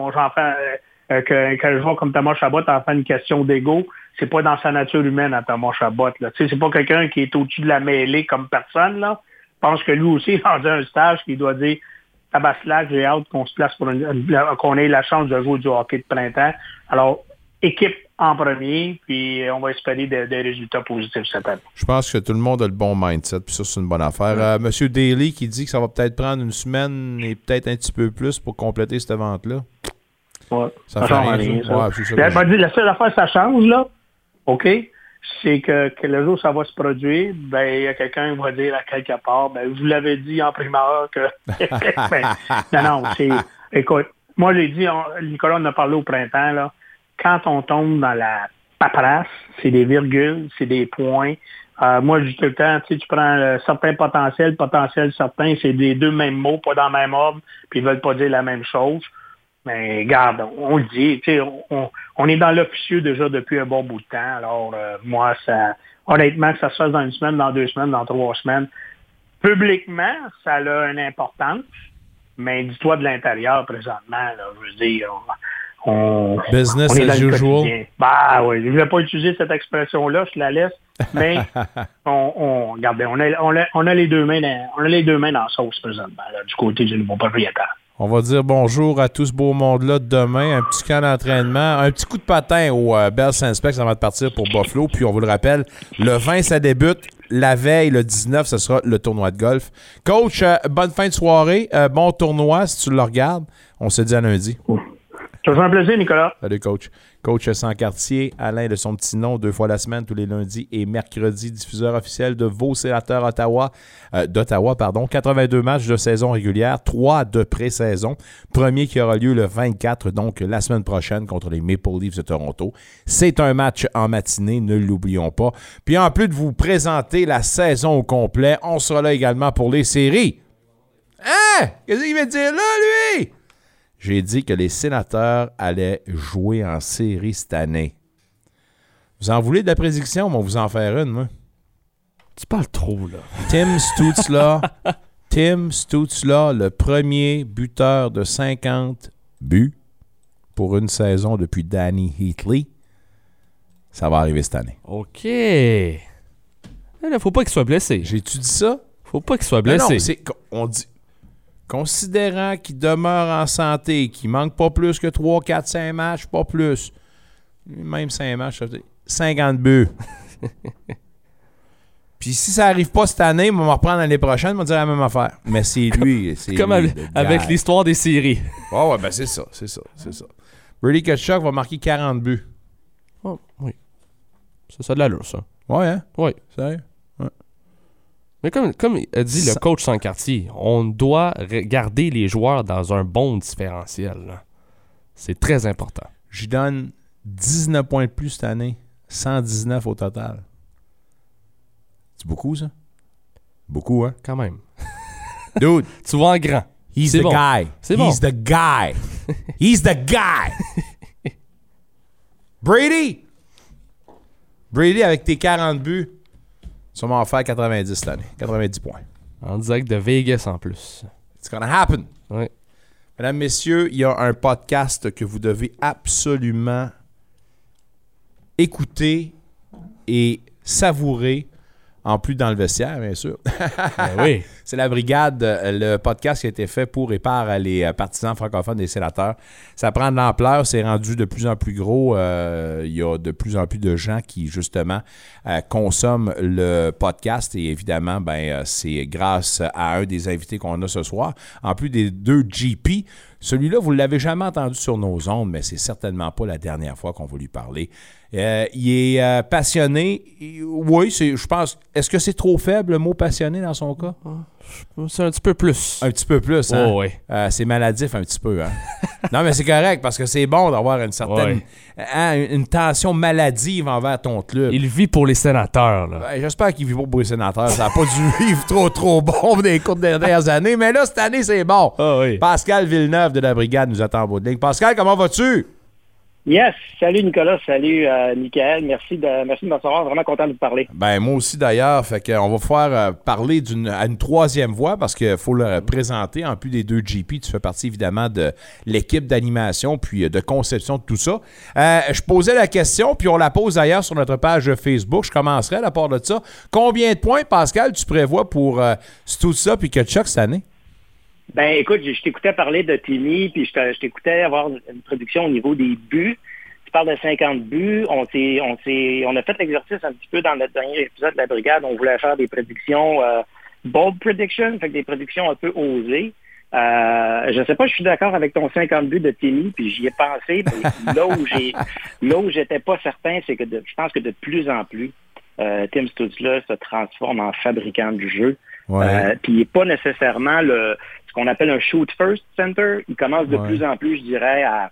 que le joueur comme Thomas Chabot en fait une question d'ego. C'est pas dans sa nature humaine à Thomas Chabot, là. Tu sais, c'est pas quelqu'un qui est au-dessus de la mêlée comme personne, là. Je pense que lui aussi, il a un stage qui doit dire... Tabaslac, j'ai hâte qu'on se place pour qu'on ait la chance de jouer du hockey de printemps. Alors, équipe en premier, puis on va espérer des résultats positifs cette année. Je pense que tout le monde a le bon mindset, puis ça, c'est une bonne affaire. Oui. Monsieur Daly qui dit que ça va peut-être prendre une semaine et peut-être un petit peu plus pour compléter cette vente-là. Ouais. Ça ne change rien. La seule affaire, ça change, là. OK? C'est que le jour où ça va se produire, ben il y a quelqu'un qui va dire à quelque part, ben vous l'avez dit en primeur que... Écoute, moi j'ai dit, Nicolas en a parlé au printemps, là, quand on tombe dans la paperasse, c'est des virgules, c'est des points. Moi, je dis tout le temps, tu sais, tu prends certain potentiel certain, c'est des deux mêmes mots, pas dans le même ordre, puis ils veulent pas dire la même chose. Mais regarde, on le dit, tu sais, on est dans l'officieux déjà depuis un bon bout de temps. Alors, moi, ça, honnêtement, que ça se fasse dans une semaine, dans 2 semaines, dans 3 semaines, publiquement, ça a une importance, mais dis-toi de l'intérieur présentement, là, je veux dire, business on est as usual. Bah oui, je ne voulais pas utiliser cette expression-là, je la laisse, mais on a les deux mains dans la sauce présentement, là, du côté du nouveau propriétaire. On va dire bonjour à tout ce beau monde-là demain. Un petit camp d'entraînement, un petit coup de patin au Bell Senspects avant de partir pour Buffalo. Puis on vous le rappelle, le 20, ça débute. La veille, le 19, ce sera le tournoi de golf. Coach, bonne fin de soirée. Bon tournoi, si tu le regardes. On se dit à lundi. Ça fait un plaisir, Nicolas. Salut, coach. Coach Sans Cartier, Alain de son petit nom, 2 fois la semaine, tous les lundis et mercredis, diffuseur officiel de vos sénateurs d'Ottawa, 82 matchs de saison régulière, 3 de pré-saison. Premier qui aura lieu le 24, donc la semaine prochaine, contre les Maple Leafs de Toronto. C'est un match en matinée, ne l'oublions pas. Puis en plus de vous présenter la saison au complet, on sera là également pour les séries. Hein? Qu'est-ce qu'il veut dire là, lui? J'ai dit que les sénateurs allaient jouer en série cette année. Vous en voulez de la prédiction? On va vous en faire une, moi. Tu parles trop, là. Tim Stutzla, le premier buteur de 50 buts pour une saison depuis Danny Heatley. Ça va arriver cette année. OK. Il ne faut pas qu'il soit blessé. J'ai-tu dit ça? Faut pas qu'il soit blessé. Non, on dit... Considérant qu'il demeure en santé, qu'il manque pas plus que 3, 4, 5 matchs, pas plus. Même 5 matchs, ça veut dire 50 buts. Puis si ça n'arrive pas cette année, on va me reprendre l'année prochaine, on va dire la même affaire. Mais c'est lui. C'est comme lui, avec l'histoire des séries. Oh, ouais, ben c'est ça. Brady Kachuk va marquer 40 buts. Oh, oui. Ça a de l'allure, ça. Ouais, hein? Oui. Sérieux? Mais comme a dit le coach Sans Cartier, on doit garder les joueurs dans un bon différentiel. Là. C'est très important. J'y donne 19 points de plus cette année. 119 au total. C'est beaucoup, ça? Beaucoup, hein? Quand même. Dude. Tu vas en grand. He's the guy. Brady! Brady, avec tes 40 buts... Sûrement faire 90 cette année. 90 points. En direct de Vegas en plus. It's gonna happen. Oui. Mesdames, messieurs, il y a un podcast que vous devez absolument écouter et savourer. En plus dans le vestiaire, bien sûr. Ben oui. C'est la brigade, le podcast qui a été fait pour et par les partisans francophones des sénateurs. Ça prend de l'ampleur, c'est rendu de plus en plus gros. Il y a de plus en plus de gens qui, justement, consomment le podcast. Et évidemment, c'est grâce à un des invités qu'on a ce soir. En plus des 2 GP, celui-là, vous ne l'avez jamais entendu sur nos ondes, mais c'est certainement pas la dernière fois qu'on va lui parler. Il est passionné. Oui, je pense... Est-ce que c'est trop faible, le mot passionné, dans son cas? C'est un petit peu plus. Un petit peu plus, hein? Oh, oui. C'est maladif un petit peu, hein? Non, mais c'est correct, parce que c'est bon d'avoir une certaine... Oui. Une tension maladive envers ton club. Il vit pour les sénateurs, là. J'espère qu'il vit pas pour les sénateurs. Ça n'a pas dû vivre trop bon des cours des dernières années, mais là, cette année, c'est bon. Oh, oui. Pascal Villeneuve de la brigade nous attend en bout de ligne. Pascal, comment vas-tu? Yes! Salut Nicolas, salut Michael, merci de me recevoir, vraiment content de vous parler. Ben moi aussi d'ailleurs, fait qu'on va faire parler à une 3e voix parce qu'il faut le présenter. En plus des 2 GP, tu fais partie évidemment de l'équipe d'animation puis de conception de tout ça. Je posais la question, puis on la pose d'ailleurs sur notre page Facebook. Je commencerai à la part de ça. Combien de points, Pascal, tu prévois pour Stutzla puis Kachuk cette année? Ben écoute, je t'écoutais parler de Timmy, puis je t'écoutais avoir une production au niveau des buts. Tu parles de 50 buts. On a fait l'exercice un petit peu dans notre dernier épisode de la brigade. On voulait faire des prédictions bold predictions, fait que des prédictions un peu osées. Je sais pas, je suis d'accord avec ton 50 buts de Timmy, puis j'y ai pensé. Mais là où j'étais pas certain, c'est que je pense que de plus en plus, Tim Stutzla se transforme en fabricant du jeu. Ouais. Puis il n'est pas nécessairement ce qu'on appelle un shoot first center. Il commence de plus en plus, je dirais, à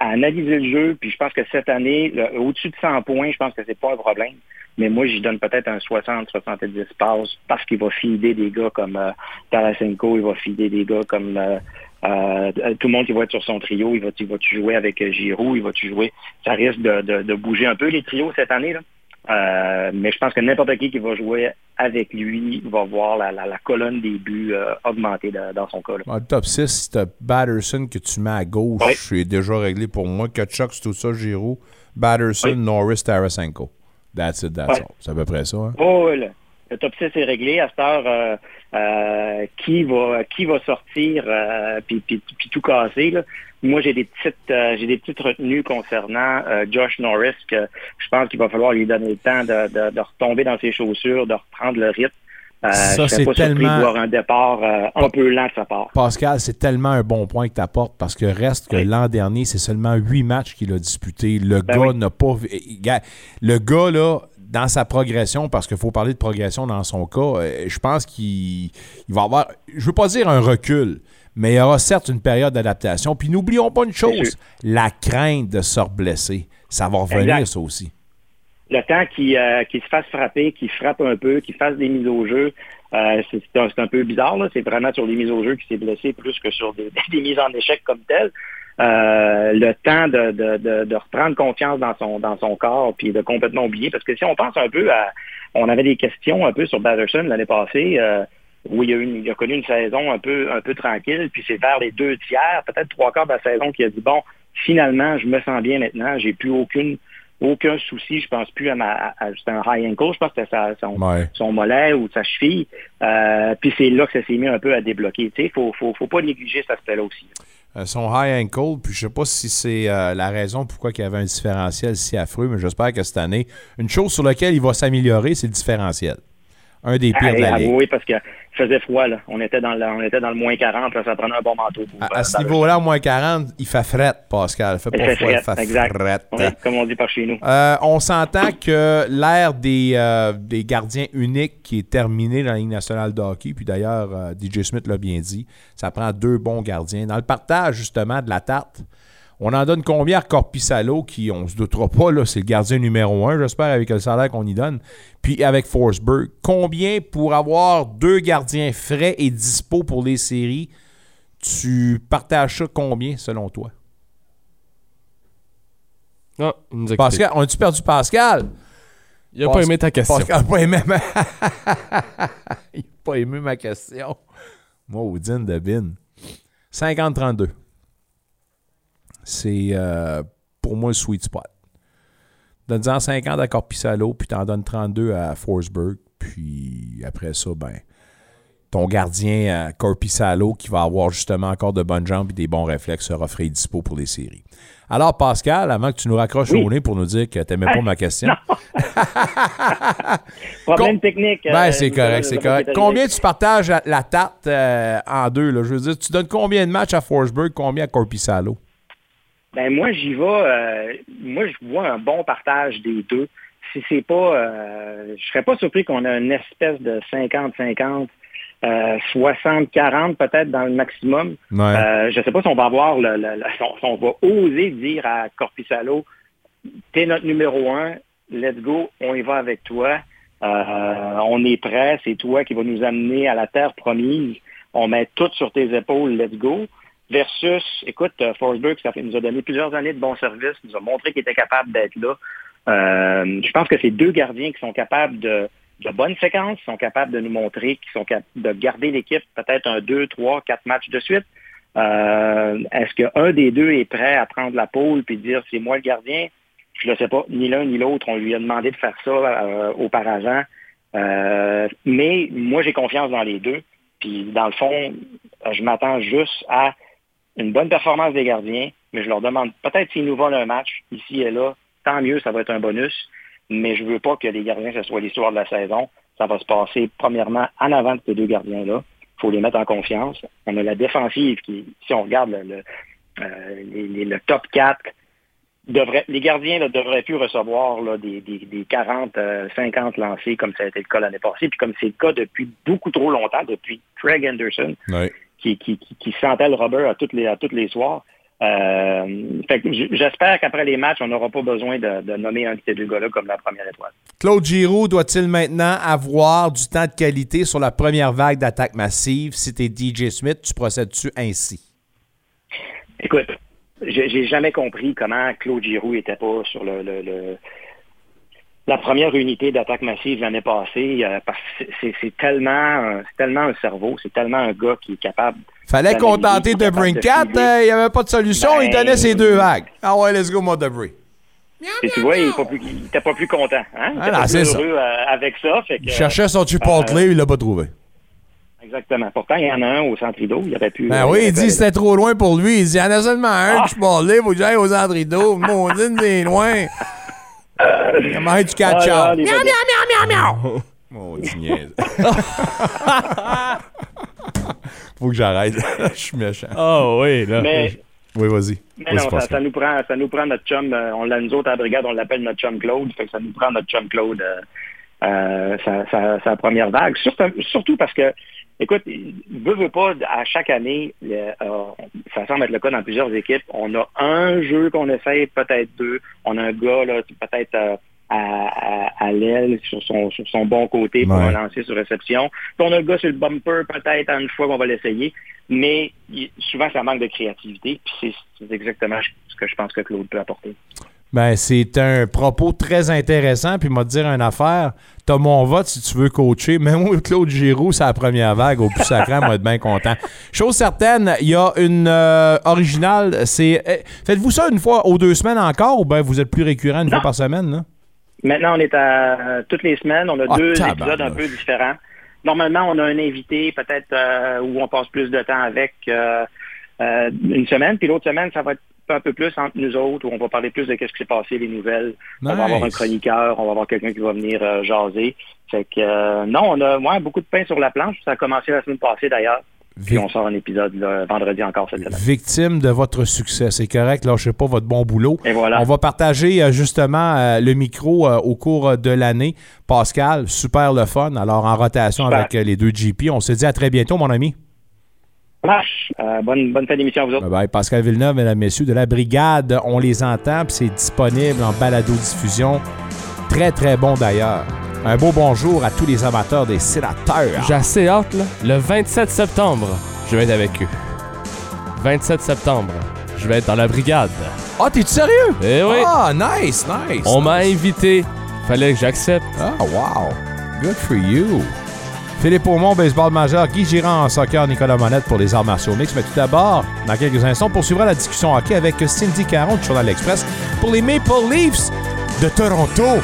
analyser le jeu. Puis je pense que cette année, au-dessus de 100 points, je pense que c'est pas un problème. Mais moi, j'y donne peut-être un 60-70 passes parce qu'il va feeder des gars comme Tarasenko, il va feeder des gars comme tout le monde qui va être sur son trio. Il va-tu jouer avec Giroux, il va-tu jouer... Ça risque de bouger un peu les trios cette année, là. Mais je pense que n'importe qui va jouer avec lui va voir la colonne des buts augmenter dans son cas. Le top 6, c'est Batterson que tu mets à gauche. Oui. C'est déjà réglé pour moi. Kachuk, c'est tout ça, Giroux. Batterson, oui. Norris, Tarasenko. That's it, that's all. C'est à peu près ça. Hein? Oh, là. Le top 6 est réglé. À cette heure, qui va sortir puis tout casser, là? Moi, j'ai des petites retenues concernant Josh Norris, que je pense qu'il va falloir lui donner le temps de retomber dans ses chaussures, de reprendre le rythme. Ça, c'est pas tellement... de voir un départ un peu lent de sa part. Pascal, c'est tellement un bon point que tu apportes, parce que reste que l'an dernier, c'est seulement 8 matchs qu'il a disputés. Le gars, là, dans sa progression, parce qu'il faut parler de progression dans son cas, je pense qu'il va avoir, je veux pas dire un recul, mais il y aura certes une période d'adaptation. Puis n'oublions pas une chose, la crainte de se blesser, ça va revenir, ça aussi. Le temps qu'il se fasse frapper, qu'il frappe un peu, qu'il fasse des mises au jeu, c'est un peu bizarre, là. C'est vraiment sur les mises au jeu qu'il s'est blessé plus que sur des mises en échec comme telles. Le temps de reprendre confiance dans son corps, puis de complètement oublier. Parce que si on pense un peu on avait des questions un peu sur Batterson l'année passée, où il a connu une saison un peu tranquille, puis c'est vers les 2/3, peut-être 3/4 de la saison qu'il a dit, bon, finalement, je me sens bien maintenant, j'ai plus aucun souci, je pense plus à juste un high ankle, je pense que c'était son mollet ou sa cheville. Puis c'est là que ça s'est mis un peu à débloquer. Tu sais, faut pas négliger cet aspect-là aussi. Son high ankle, puis je sais pas si c'est la raison pourquoi il y avait un différentiel si affreux, mais j'espère que cette année, une chose sur laquelle il va s'améliorer, c'est le différentiel. Un des pires de la ligue. Oui, parce que faisait froid, là. On était dans le -40, là, ça prenait un bon manteau. À ce niveau-là, -40, il fait frette, Pascal. Il fait frette. Oui, comme on dit par chez nous. On s'entend que l'ère des gardiens uniques qui est terminée dans la Ligue nationale de hockey, puis d'ailleurs, DJ Smith l'a bien dit, ça prend 2 bons gardiens. Dans le partage, justement, de la tarte, on en donne combien à Korpisalo, qui, on ne se doutera pas, là, c'est le gardien numéro 1, j'espère, avec le salaire qu'on y donne, puis avec Forsberg. Combien pour avoir 2 gardiens frais et dispo pour les séries, tu partages ça combien, selon toi? Non, il nous a Pascal, quitté. On a-tu perdu Pascal? Il n'a pas aimé ta question. Pascal n'a pas aimé ma... il n'a pas aimé ma question. Moi, Odine de Bin. 50-32. C'est pour moi le sweet spot. Donne-en 50 à Korpisalo, puis t'en donnes 32 à Forsberg. Puis après ça, ben ton gardien Korpisalo, qui va avoir justement encore de bonnes jambes et des bons réflexes, sera frais et dispo pour les séries. Alors Pascal, avant que tu nous raccroches au nez pour nous dire que t'aimais pas ma question. Problème technique. Ben c'est correct. Combien tu partages la tarte en deux? Là? Je veux dire, tu donnes combien de matchs à Forsberg, combien à Korpisalo? Ben moi, j'y vais. Moi, je vois un bon partage des deux. Si c'est pas, je serais pas surpris qu'on ait une espèce de 50-50, 60-40 peut-être dans le maximum. Ouais. Je sais pas si on va avoir on va oser dire à Korpisalo, t'es notre numéro 1, let's go, on y va avec toi. On est prêt, c'est toi qui vas nous amener à la terre promise. On met tout sur tes épaules, let's go. Versus, écoute, Forsberg, ça nous a donné plusieurs années de bons services, nous a montré qu'il était capable d'être là. Je pense que c'est 2 gardiens qui sont capables de bonnes séquences, qui sont capables de nous montrer, qui sont capables de garder l'équipe peut-être 1, 2, 3, 4 matchs de suite. Est-ce qu'un des deux est prêt à prendre la pôle puis dire c'est moi le gardien? Je ne sais pas, ni l'un ni l'autre, on lui a demandé de faire ça auparavant. Mais moi, j'ai confiance dans les deux. Puis dans le fond, je m'attends juste à une bonne performance des gardiens, mais je leur demande peut-être s'ils nous volent un match ici et là, tant mieux, ça va être un bonus, mais je veux pas que les gardiens, ce soit l'histoire de la saison. Ça va se passer premièrement en avant de ces 2 gardiens-là. Il faut les mettre en confiance. On a la défensive qui, si on regarde le top 4, les gardiens ne devraient plus recevoir là, des 40, 50 lancés comme ça a été le cas l'année passée, puis comme c'est le cas depuis beaucoup trop longtemps, depuis Craig Anderson. Oui. Qui sentait le rubber à toutes les soirs. Fait que j'espère qu'après les matchs, on n'aura pas besoin de nommer un de ces 2 gars-là comme la première étoile. Claude Giroux doit-il maintenant avoir du temps de qualité sur la première vague d'attaque massive? Si t'es DJ Smith, tu procèdes-tu ainsi? Écoute, j'ai jamais compris comment Claude Giroux n'était pas sur la première unité d'attaque massive l'année passée, parce que c'est tellement un cerveau, c'est tellement un gars qui est capable... Fallait contenter Debrincat, il n'y avait pas de solution, il donnait ses 2 vagues. Ah ouais, let's go, mon Debrincat. Et tu vois, il n'était pas plus content. Hein? Il n'était pas plus heureux avec ça. Fait que, il cherchait son Chipotle, il ne l'a pas trouvé. Exactement. Pourtant, il y en a un au Centrido. Il aurait pu... Ben oui, il dit que c'était trop loin pour lui. Il dit, il y en a seulement un, Chipotle, il faut que j'aille au Centrido. Maudine, c'est loin. Il mange du ketchup. Miaou, miaou, miaou, miaou, miaou. Oh, tu niaises. Faut que j'arrête. Je suis méchant. Oh oui, là. Mais... Oui, vas-y. Mais oui, non, ça nous prend notre chum. On l'a, nous autres, à la brigade, on l'appelle notre chum Claude. Fait que ça nous prend notre chum Claude, sa première vague. Surtout parce que, écoute, veux pas, à chaque année, ça semble être le cas dans plusieurs équipes, on a un jeu qu'on essaie, peut-être deux. On a un gars, là, peut-être... à l'aile sur son bon côté pour lancer sur réception. Puis on a le gars sur le bumper, peut-être, à une fois qu'on va l'essayer, mais souvent, ça manque de créativité, puis c'est exactement ce que je pense que Claude peut apporter. Ben, c'est un propos très intéressant, puis m'a dire une affaire, t'as mon vote si tu veux coacher, mais moi, Claude Giroux, c'est la première vague, au plus sacré, moi, être bien content. Chose certaine, il y a une originale, c'est... Faites-vous ça une fois aux 2 semaines encore, ou bien vous êtes plus récurrent une fois par semaine, là? Maintenant, on est à toutes les semaines. On a deux épisodes un peu différents. Normalement, on a un invité, peut-être, où on passe plus de temps avec une semaine. Puis l'autre semaine, ça va être un peu plus entre nous autres, où on va parler plus de ce qui s'est passé, les nouvelles. Nice. On va avoir un chroniqueur, on va avoir quelqu'un qui va venir jaser. Fait que non, on a beaucoup de pain sur la planche. Ça a commencé la semaine passée, d'ailleurs. Puis on sort un épisode là, vendredi encore cette semaine. Victime de votre succès, c'est correct, lâchez pas votre bon boulot. Et voilà. On va partager justement le micro au cours de l'année. Pascal, super le fun, alors en rotation super. Avec les deux GP. On se dit à très bientôt, mon ami. Bonne fin d'émission à vous autres. Bye bye. Pascal Villeneuve, mesdames, messieurs, de la brigade, on les entend, puis c'est disponible en balado-diffusion. Très, très bon d'ailleurs. Un beau bonjour à tous les amateurs des sénateurs. J'ai assez hâte, là. Le 27 septembre, je vais être avec eux. 27 septembre, je vais être dans la brigade. Ah, t'es-tu sérieux? Eh oui. Ah, nice. On m'a invité. Fallait que j'accepte. Ah, wow. Good for you. Philippe Aumont, baseball majeur. Guy Girard en soccer. Nicolas Monette pour les arts martiaux mix. Mais tout d'abord, dans quelques instants, on poursuivra la discussion hockey avec Cindy Caron du Journal Express pour les Maple Leafs de Toronto.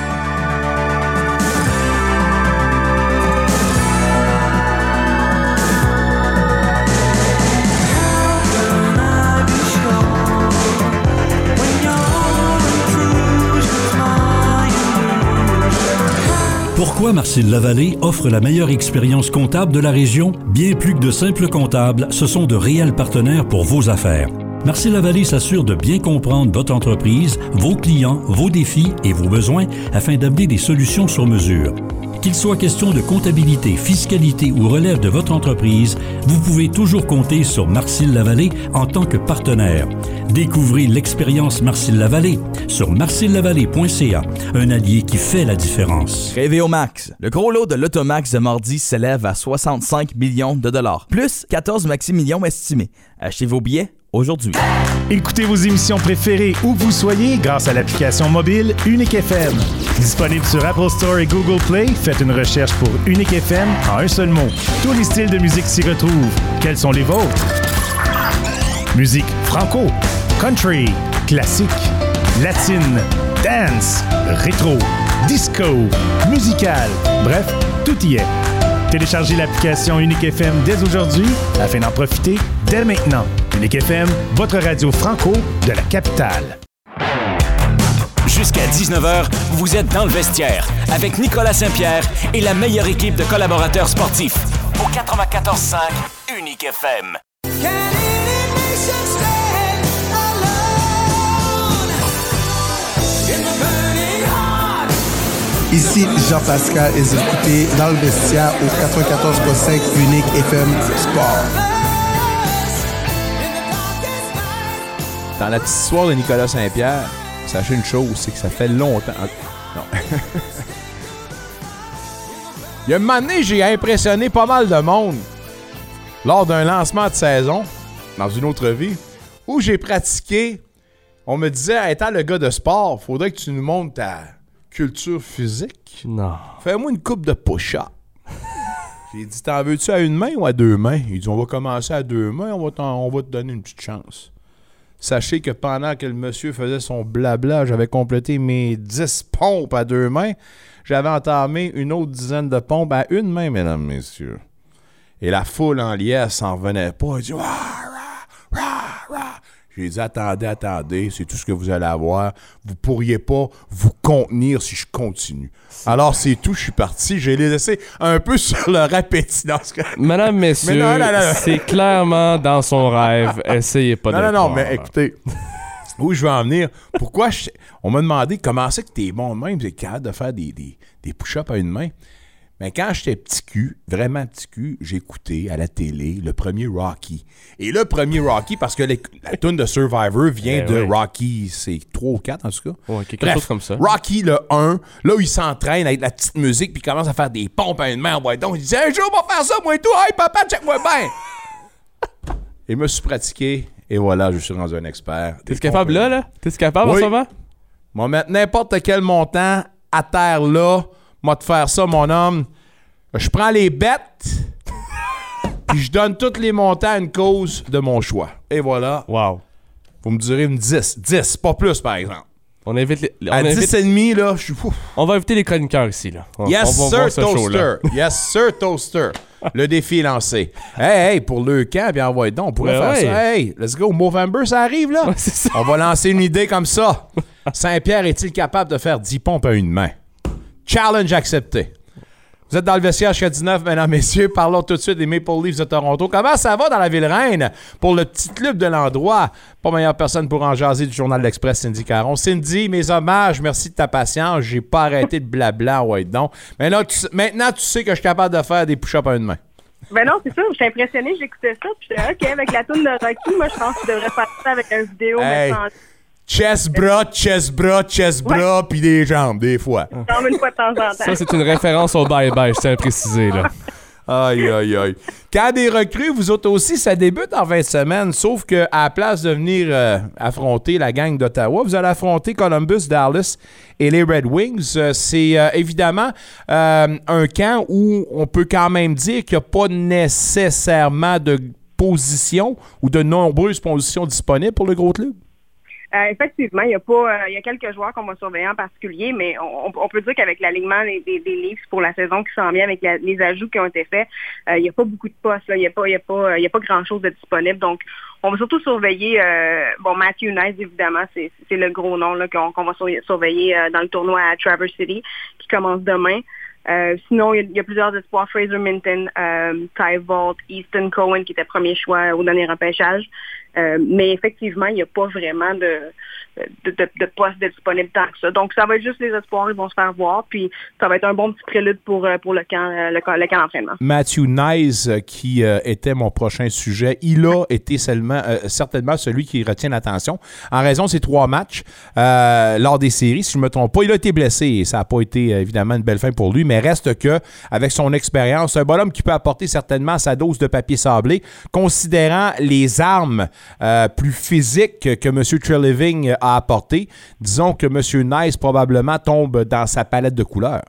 Pourquoi Marcille Lavallée offre la meilleure expérience comptable de la région? Bien plus que de simples comptables, ce sont de réels partenaires pour vos affaires. Marcille Lavallée s'assure de bien comprendre votre entreprise, vos clients, vos défis et vos besoins afin d'amener des solutions sur mesure. Qu'il soit question de comptabilité, fiscalité ou relève de votre entreprise, vous pouvez toujours compter sur Marcille Lavallée en tant que partenaire. Découvrez l'expérience Marcille Lavallée sur marcillavallée.ca, un allié qui fait la différence. Rêvez au max. Le gros lot de l'Automax de mardi s'élève à 65 millions de dollars, plus 14 maxi-millions estimés. Achetez vos billets aujourd'hui. Écoutez vos émissions préférées où que vous soyez grâce à l'application mobile Unique FM. Disponible sur Apple Store et Google Play, faites une recherche pour Unique FM en un seul mot. Tous les styles de musique s'y retrouvent. Quels sont les vôtres? Musique franco, country, classique, latine, dance, rétro, disco, musicale. Bref, tout y est. Téléchargez l'application Unique FM dès aujourd'hui afin d'en profiter dès maintenant. Unique FM, votre radio franco de la capitale. Jusqu'à 19h, vous êtes dans le vestiaire avec Nicolas Saint-Pierre et la meilleure équipe de collaborateurs sportifs au 94.5 Unique FM. Ici Jean-Pascal et vous écoutez dans le vestiaire au 94.5 Unique FM Sport. Dans la petite histoire de Nicolas Saint-Pierre, sachez une chose, c'est que ça fait longtemps. Non. Il y a un moment donné, j'ai impressionné pas mal de monde lors d'un lancement de saison, dans une autre vie, où j'ai pratiqué. On me disait, étant le gars de sport, faudrait que tu nous montres ta culture physique. Non. Fais-moi une coupe de push-up. J'ai dit, t'en veux-tu à une main ou à deux mains? Il dit, on va commencer à deux mains, on va te donner une petite chance. Sachez que pendant que le monsieur faisait son blabla, j'avais complété mes 10 pompes à 2 mains. J'avais entamé une autre dizaine de pompes à 1 main, mesdames, messieurs. Et la foule en liesse s'en revenait pas. Elle dit « Rah, rah, rah, rah ». J'ai dit « Attendez, attendez, c'est tout ce que vous allez avoir. Vous pourriez pas vous contenir si je continue. » Alors c'est tout, je suis parti. J'ai laissé un peu sur leur appétit. Dans ce cas. Madame, messieurs, non. C'est clairement dans son rêve. Essayez pas de le faire. Non, mais écoutez, où je veux en venir, pourquoi on m'a demandé comment c'est que t'es bon de même, t'es capable de faire des push-ups à 1 main. Mais quand j'étais petit cul, vraiment petit cul, j'écoutais à la télé le premier Rocky. Et le premier Rocky, parce que la toune de Survivor vient de Rocky, c'est 3 ou 4 en tout cas. Ouais, quelque chose comme ça. Rocky, le 1, là où il s'entraîne avec la petite musique, puis il commence à faire des pompes à 1 main. Donc, il disait « Un jour, on va faire ça, moi et tout. Hey, papa, check-moi bien. » Et me suis pratiqué, et voilà, je suis rendu un expert. T'es capable là? T'es capable en ce moment? Moi, mettre n'importe quel montant à terre là. Moi, de faire ça, mon homme, je prends les bêtes puis je donne tous les montants à une cause de mon choix. Et voilà. Wow. Vous me direz une 10. 10, pas plus, par exemple. On invite les... À 10,5, là, je suis fou. On va inviter les chroniqueurs ici, là. Yes, sir, Toaster. Le défi est lancé. Hey, pour le camp, puis envoie donc. On pourrait faire ça. Hey, let's go. Movember, ça arrive, là. Ouais, ça. On va lancer une idée comme ça. Saint-Pierre est-il capable de faire 10 pompes à 1 main? Challenge accepté. Vous êtes dans le vestiaire jusqu'à 19, mesdames, messieurs. Parlons tout de suite des Maple Leafs de Toronto. Comment ça va dans la ville reine pour le petit club de l'endroit? Pas meilleure personne pour en jaser du Journal de l'Express, Cindy Caron. Cindy, mes hommages, merci de ta patience. J'ai pas arrêté de blabla, ouais, donc. Maintenant, tu sais que je suis capable de faire des push-ups à 1 main. Ben non, c'est sûr, j'étais impressionné, j'écoutais ça. Puis j'étais OK, avec la toune de Rocky, moi, je pense que tu devrais faire ça avec une vidéo. Hey. Chest-bras, puis des jambes, des fois. Une fois de temps en temps. Ça, c'est une référence au bye-bye, je tiens à préciser, là. Aïe. Quand des recrues, vous autres aussi, ça débute en 20 semaines, sauf qu'à la place de venir affronter la gang d'Ottawa, vous allez affronter Columbus, Dallas et les Red Wings. C'est évidemment un camp où on peut quand même dire qu'il n'y a pas nécessairement de position ou de nombreuses positions disponibles pour le gros club. Effectivement, il y a quelques joueurs qu'on va surveiller en particulier, mais on peut dire qu'avec l'alignement des Leafs pour la saison qui s'en vient, avec les ajouts qui ont été faits, il n'y a pas beaucoup de postes, là. Il n'y a pas grand-chose de disponible. Donc, on va surtout surveiller Matthew Nice, évidemment, c'est le gros nom là, qu'on va surveiller dans le tournoi à Traverse City qui commence demain. Sinon, il y a plusieurs espoirs. Fraser Minton, Ty Vaught, Easton Cowan qui était premier choix au dernier repêchage. Mais effectivement, il n'y a pas vraiment de poste disponible tant que ça. Donc, ça va être juste les espoirs, ils vont se faire voir. Puis, ça va être un bon petit prélude pour le camp d'entraînement. Matthew Nice, qui était mon prochain sujet, il a été certainement celui qui retient l'attention en raison de ses 3 matchs lors des séries, si je ne me trompe pas. Il a été blessé et ça n'a pas été évidemment une belle fin pour lui, mais reste que, avec son expérience, un bonhomme qui peut apporter certainement sa dose de papier sablé, considérant les armes plus physique que M. Treliving a apporté. Disons que M. Nice probablement tombe dans sa palette de couleurs.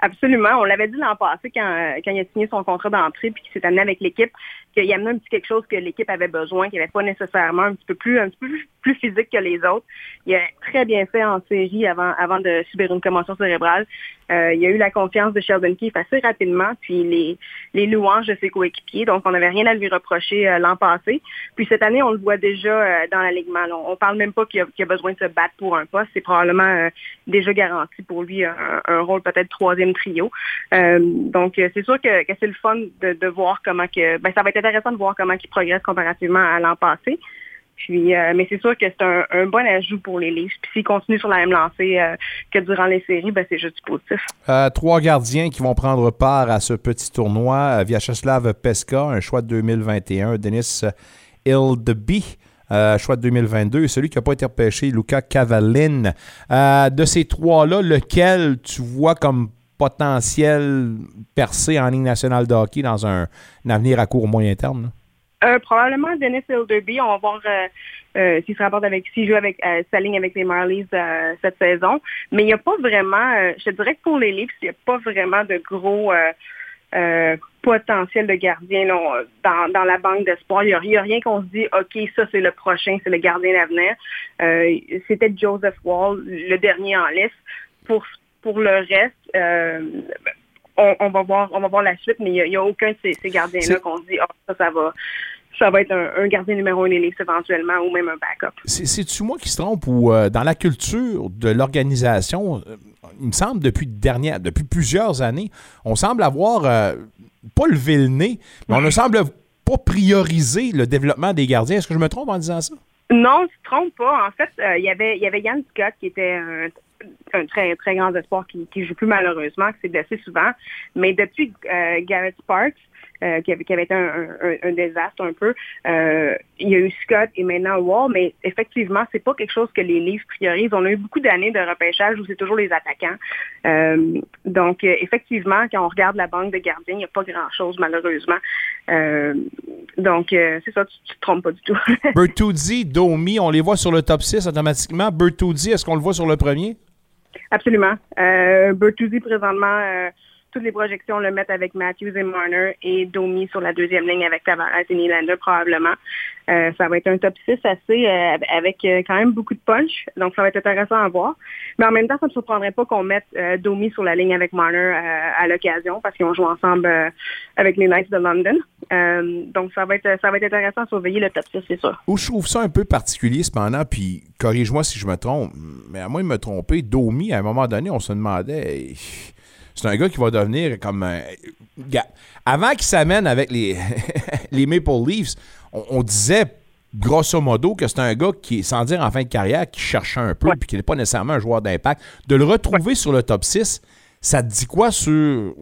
Absolument. On l'avait dit l'an passé quand il a signé son contrat d'entrée puis qu'il s'est amené avec l'équipe, qu'il amenait un petit quelque chose que l'équipe avait besoin, qu'il n'avait pas nécessairement un petit peu plus physique que les autres. Il a très bien fait en série avant de subir une commotion cérébrale. Il y a eu la confiance de Sheldon Keefe assez rapidement, puis les louanges de ses coéquipiers. Donc, on n'avait rien à lui reprocher l'an passé. Puis cette année, on le voit déjà dans l'alignement. On ne parle même pas qu'il a besoin de se battre pour un poste. C'est probablement déjà garanti pour lui un rôle peut-être 3e trio. Donc, c'est sûr que c'est le fun de voir comment que... Ben, ça va être intéressant de voir comment il progresse comparativement à l'an passé. Puis, mais c'est sûr que c'est un bon ajout pour les Leafs. Puis s'ils continuent sur la même lancée que durant les séries, ben c'est juste du positif. 3 gardiens qui vont prendre part à ce petit tournoi. Vyacheslav Peska, un choix de 2021. Dennis Hildeby, choix de 2022. Et celui qui n'a pas été repêché, Luca Cavallin. De ces 3-là, lequel tu vois comme potentiel percé en Ligue nationale de hockey dans un avenir à court ou moyen terme, là? Probablement Dennis Hildeby. On va voir s'il se rapporte s'il joue avec sa ligne avec les Marlies cette saison. Mais il n'y a pas vraiment, je te dirais que pour les Leafs, il n'y a pas vraiment de gros potentiel de gardien là, dans la banque d'espoir. Il n'y a rien qu'on se dit, OK, ça c'est le prochain, c'est le gardien d'avenir. C'était Joseph Wall, le dernier en liste. Pour le reste, on va voir la suite, mais il n'y a aucun de ces gardiens-là qu'on se dit, oh, ça va être un gardien numéro 1 des Leafs éventuellement, ou même un backup. C'est-tu moi qui se trompe, ou dans la culture de l'organisation, il me semble depuis plusieurs années, on semble avoir, pas levé le nez, mais on ne semble pas prioriser le développement des gardiens. Est-ce que je me trompe en disant ça? Non, tu ne te trompes pas. En fait, il y avait Yann Scott qui était un très, très grand espoir qui joue plus malheureusement, qui s'est blessé souvent. Mais depuis Garrett Sparks, qui avait été un désastre un peu, il y a eu Scott et maintenant Wall, mais effectivement, c'est pas quelque chose que les Leafs priorisent. On a eu beaucoup d'années de repêchage où c'est toujours les attaquants. Donc, effectivement, quand on regarde la banque de gardiens, il n'y a pas grand-chose, malheureusement. Donc, c'est ça, tu te trompes pas du tout. Bertuzzi, Domi, on les voit sur le top 6 automatiquement. Bertuzzi, est-ce qu'on le voit sur le premier? Absolument. Bertuzzi, présentement, toutes les projections le mettent avec Matthews et Marner et Domi sur la deuxième ligne avec Tavares et Nylander probablement. Ça va être un top 6 assez avec quand même beaucoup de punch, donc ça va être intéressant à voir. Mais en même temps, ça ne surprendrait pas qu'on mette Domi sur la ligne avec Marner à l'occasion parce qu'ils ont joué ensemble avec les Knights de London. Donc ça va être intéressant à surveiller le top 6, c'est sûr. Où je trouve ça un peu particulier cependant, puis corrige-moi si je me trompe, mais à moins de me tromper, Domi, à un moment donné, on se demandait... C'est un gars qui va devenir comme un... Avant qu'il s'amène avec les Maple Leafs, on disait grosso modo que c'est un gars qui, sans dire en fin de carrière, qui cherchait un peu, puis qui n'est pas nécessairement un joueur d'impact. De le retrouver sur le top 6, ça te dit quoi sur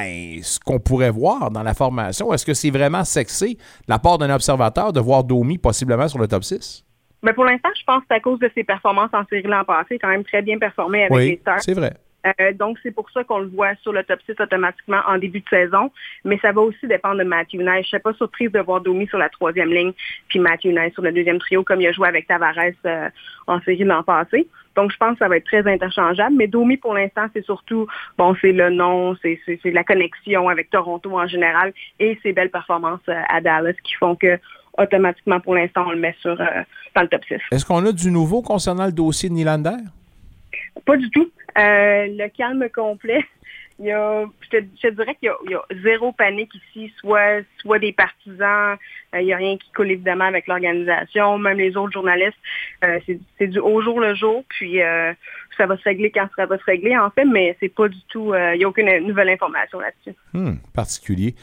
ce qu'on pourrait voir dans la formation? Est-ce que c'est vraiment sexy de la part d'un observateur de voir Domi possiblement sur le top 6? Bien, pour l'instant, je pense que c'est à cause de ses performances en série l'an passé. Il est quand même très bien performé avec les Stars. Oui, c'est vrai. Donc, c'est pour ça qu'on le voit sur le top 6 automatiquement en début de saison. Mais ça va aussi dépendre de Matthew Knight. Je ne serais pas surprise de voir Domi sur la troisième ligne puis Matthew Knight sur le deuxième trio comme il a joué avec Tavares en série l'an passé. Donc, je pense que ça va être très interchangeable. Mais Domi, pour l'instant, c'est surtout, c'est le nom, c'est la connexion avec Toronto en général et ses belles performances à Dallas qui font que automatiquement, pour l'instant, on le met dans le top 6. Est-ce qu'on a du nouveau concernant le dossier de Nylander? Pas du tout. Le calme complet. Je te dirais qu'il y a zéro panique ici, soit des partisans, il n'y a rien qui coule évidemment avec l'organisation, même les autres journalistes. C'est du au jour le jour, puis ça va se régler quand ça va se régler, en fait, mais c'est pas du tout, il n'y a aucune nouvelle information là-dessus. Particulier.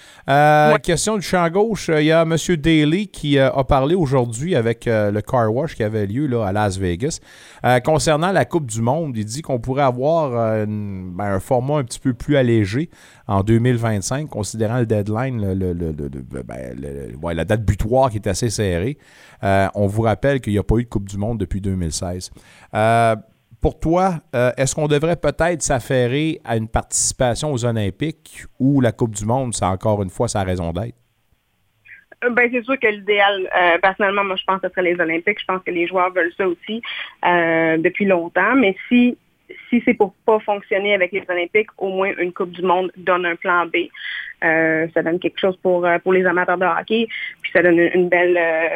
Question du champ gauche, il y a M. Daly qui a parlé aujourd'hui avec le car wash qui avait lieu là, à Las Vegas. Concernant la Coupe du Monde, il dit qu'on pourrait avoir un format un petit peu plus allégé en 2025, considérant le deadline, la date butoir qui est assez serrée. On vous rappelle qu'il n'y a pas eu de Coupe du Monde depuis 2016. Pour toi, est-ce qu'on devrait peut-être s'affairer à une participation aux Olympiques ou la Coupe du Monde, c'est encore une fois sa raison d'être? C'est sûr que l'idéal, personnellement, moi, je pense que ce serait les Olympiques. Je pense que les joueurs veulent ça aussi depuis longtemps. Mais si c'est pour pas fonctionner avec les Olympiques, au moins une Coupe du Monde donne un plan B. Ça donne quelque chose pour les amateurs de hockey, puis ça donne une belle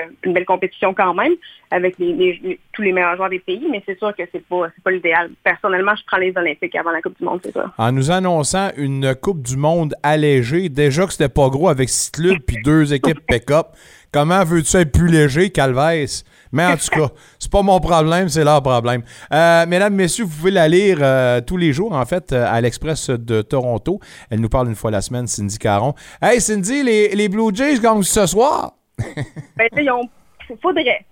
compétition quand même avec tous les meilleurs joueurs des pays, mais c'est sûr que c'est pas l'idéal. Personnellement, je prends les Olympiques avant la Coupe du Monde, c'est ça. En nous annonçant une Coupe du Monde allégée, déjà que c'était pas gros avec 6 clubs puis 2 équipes pick-up, comment veux-tu être plus léger, Calvès? Mais en tout cas, c'est pas mon problème, c'est leur problème. Mesdames, messieurs, vous pouvez la lire tous les jours, en fait, à l'Express de Toronto. Elle nous parle une fois la semaine, Cindy Caron. Hey, Cindy, les Blue Jays gagnent ce soir? Faudrait.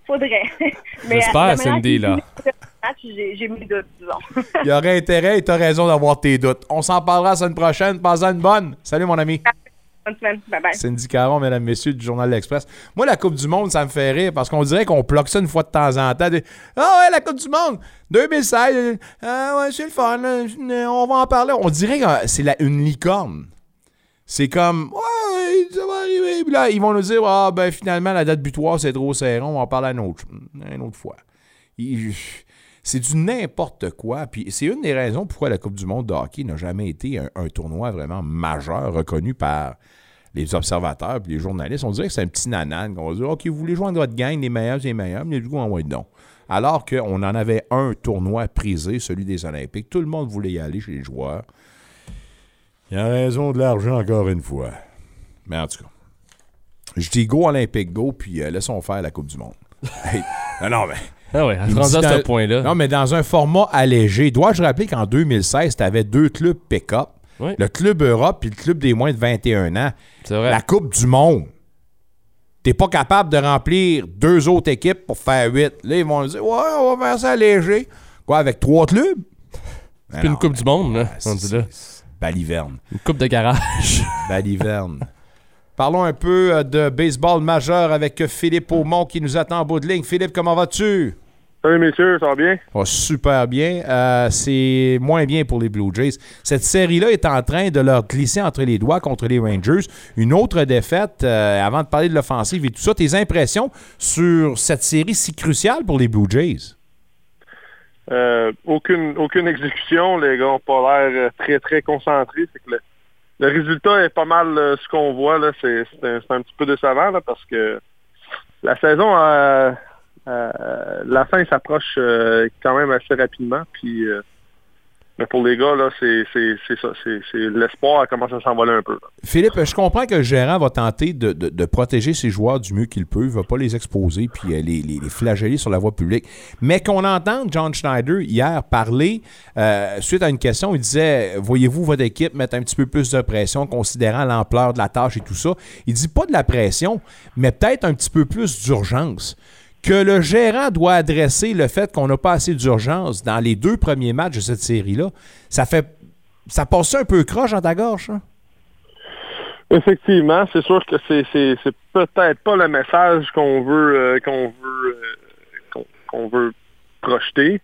Mais j'espère, Cindy, là. J'ai mes doutes, disons. Il y aurait intérêt et t'as raison d'avoir tes doutes. On s'en parlera la semaine prochaine. Passe-en une bonne. Salut, mon ami. Bye-bye. Cindy Caron, mesdames, messieurs, du Journal de l'Express. Moi, la Coupe du Monde, ça me fait rire parce qu'on dirait qu'on bloque ça une fois de temps en temps. Ouais, la Coupe du Monde 2016, ouais, c'est le fun, on va en parler. On dirait que c'est une licorne. C'est comme, ouais, ça va arriver. Puis là, ils vont nous dire, finalement, la date butoir, c'est trop serré, on va en parler une autre fois. C'est du n'importe quoi. Puis c'est une des raisons pourquoi la Coupe du monde de hockey n'a jamais été un tournoi vraiment majeur, reconnu par les observateurs et les journalistes. On dirait que c'est un petit nanan. On va dire « OK, vous voulez joindre votre gang, les meilleurs, c'est les meilleurs. » Mais du coup, on va être non. Alors qu'on en avait un tournoi prisé, celui des Olympiques. Tout le monde voulait y aller chez les joueurs. Il y a raison de l'argent, encore une fois. Mais en tout cas, je dis go Olympique, go, puis laissons faire la Coupe du monde. Hey, non, mais... Ah oui, à ce point-là. Non, mais dans un format allégé. Dois-je rappeler qu'en 2016, tu avais deux clubs pick-up. Oui. Le Club Europe et le Club des moins de 21 ans. C'est vrai. La Coupe du monde. T'es pas capable de remplir deux autres équipes pour faire 8. Là, ils vont dire « Ouais, on va faire ça allégé. » Quoi, avec trois clubs? C'est plus une Coupe du monde, là. On dit là. Baliverne. Une coupe de garage. Baliverne. Parlons un peu de baseball majeur avec Philippe Aumont qui nous attend en bout de ligne. Philippe, comment vas-tu? Salut, messieurs, ça va bien? Oh, super bien. C'est moins bien pour les Blue Jays. Cette série-là est en train de leur glisser entre les doigts contre les Rangers. Une autre défaite, avant de parler de l'offensive et tout ça, tes impressions sur cette série si cruciale pour les Blue Jays? Aucune exécution. Les gars n'ont pas l'air très, très concentrés. C'est que le résultat est pas mal ce qu'on voit. Là. C'est un petit peu décevant là, parce que la saison, la fin s'approche quand même assez rapidement. Puis, mais pour les gars, là, c'est ça. C'est l'espoir commence à s'envoler un peu. Là. Philippe, je comprends que le gérant va tenter de protéger ses joueurs du mieux qu'il peut. Il ne va pas les exposer puis les flageller sur la voie publique. Mais qu'on entende John Schneider hier parler, suite à une question, il disait « Voyez-vous votre équipe mettre un petit peu plus de pression considérant l'ampleur de la tâche et tout ça? » Il dit pas de la pression, mais peut-être un petit peu plus d'urgence. Que le gérant doit adresser le fait qu'on n'a pas assez d'urgence dans les deux premiers matchs de cette série-là, ça passe un peu croche dans ta gorge, hein? Effectivement, c'est sûr que c'est peut-être pas le message qu'on veut projeter,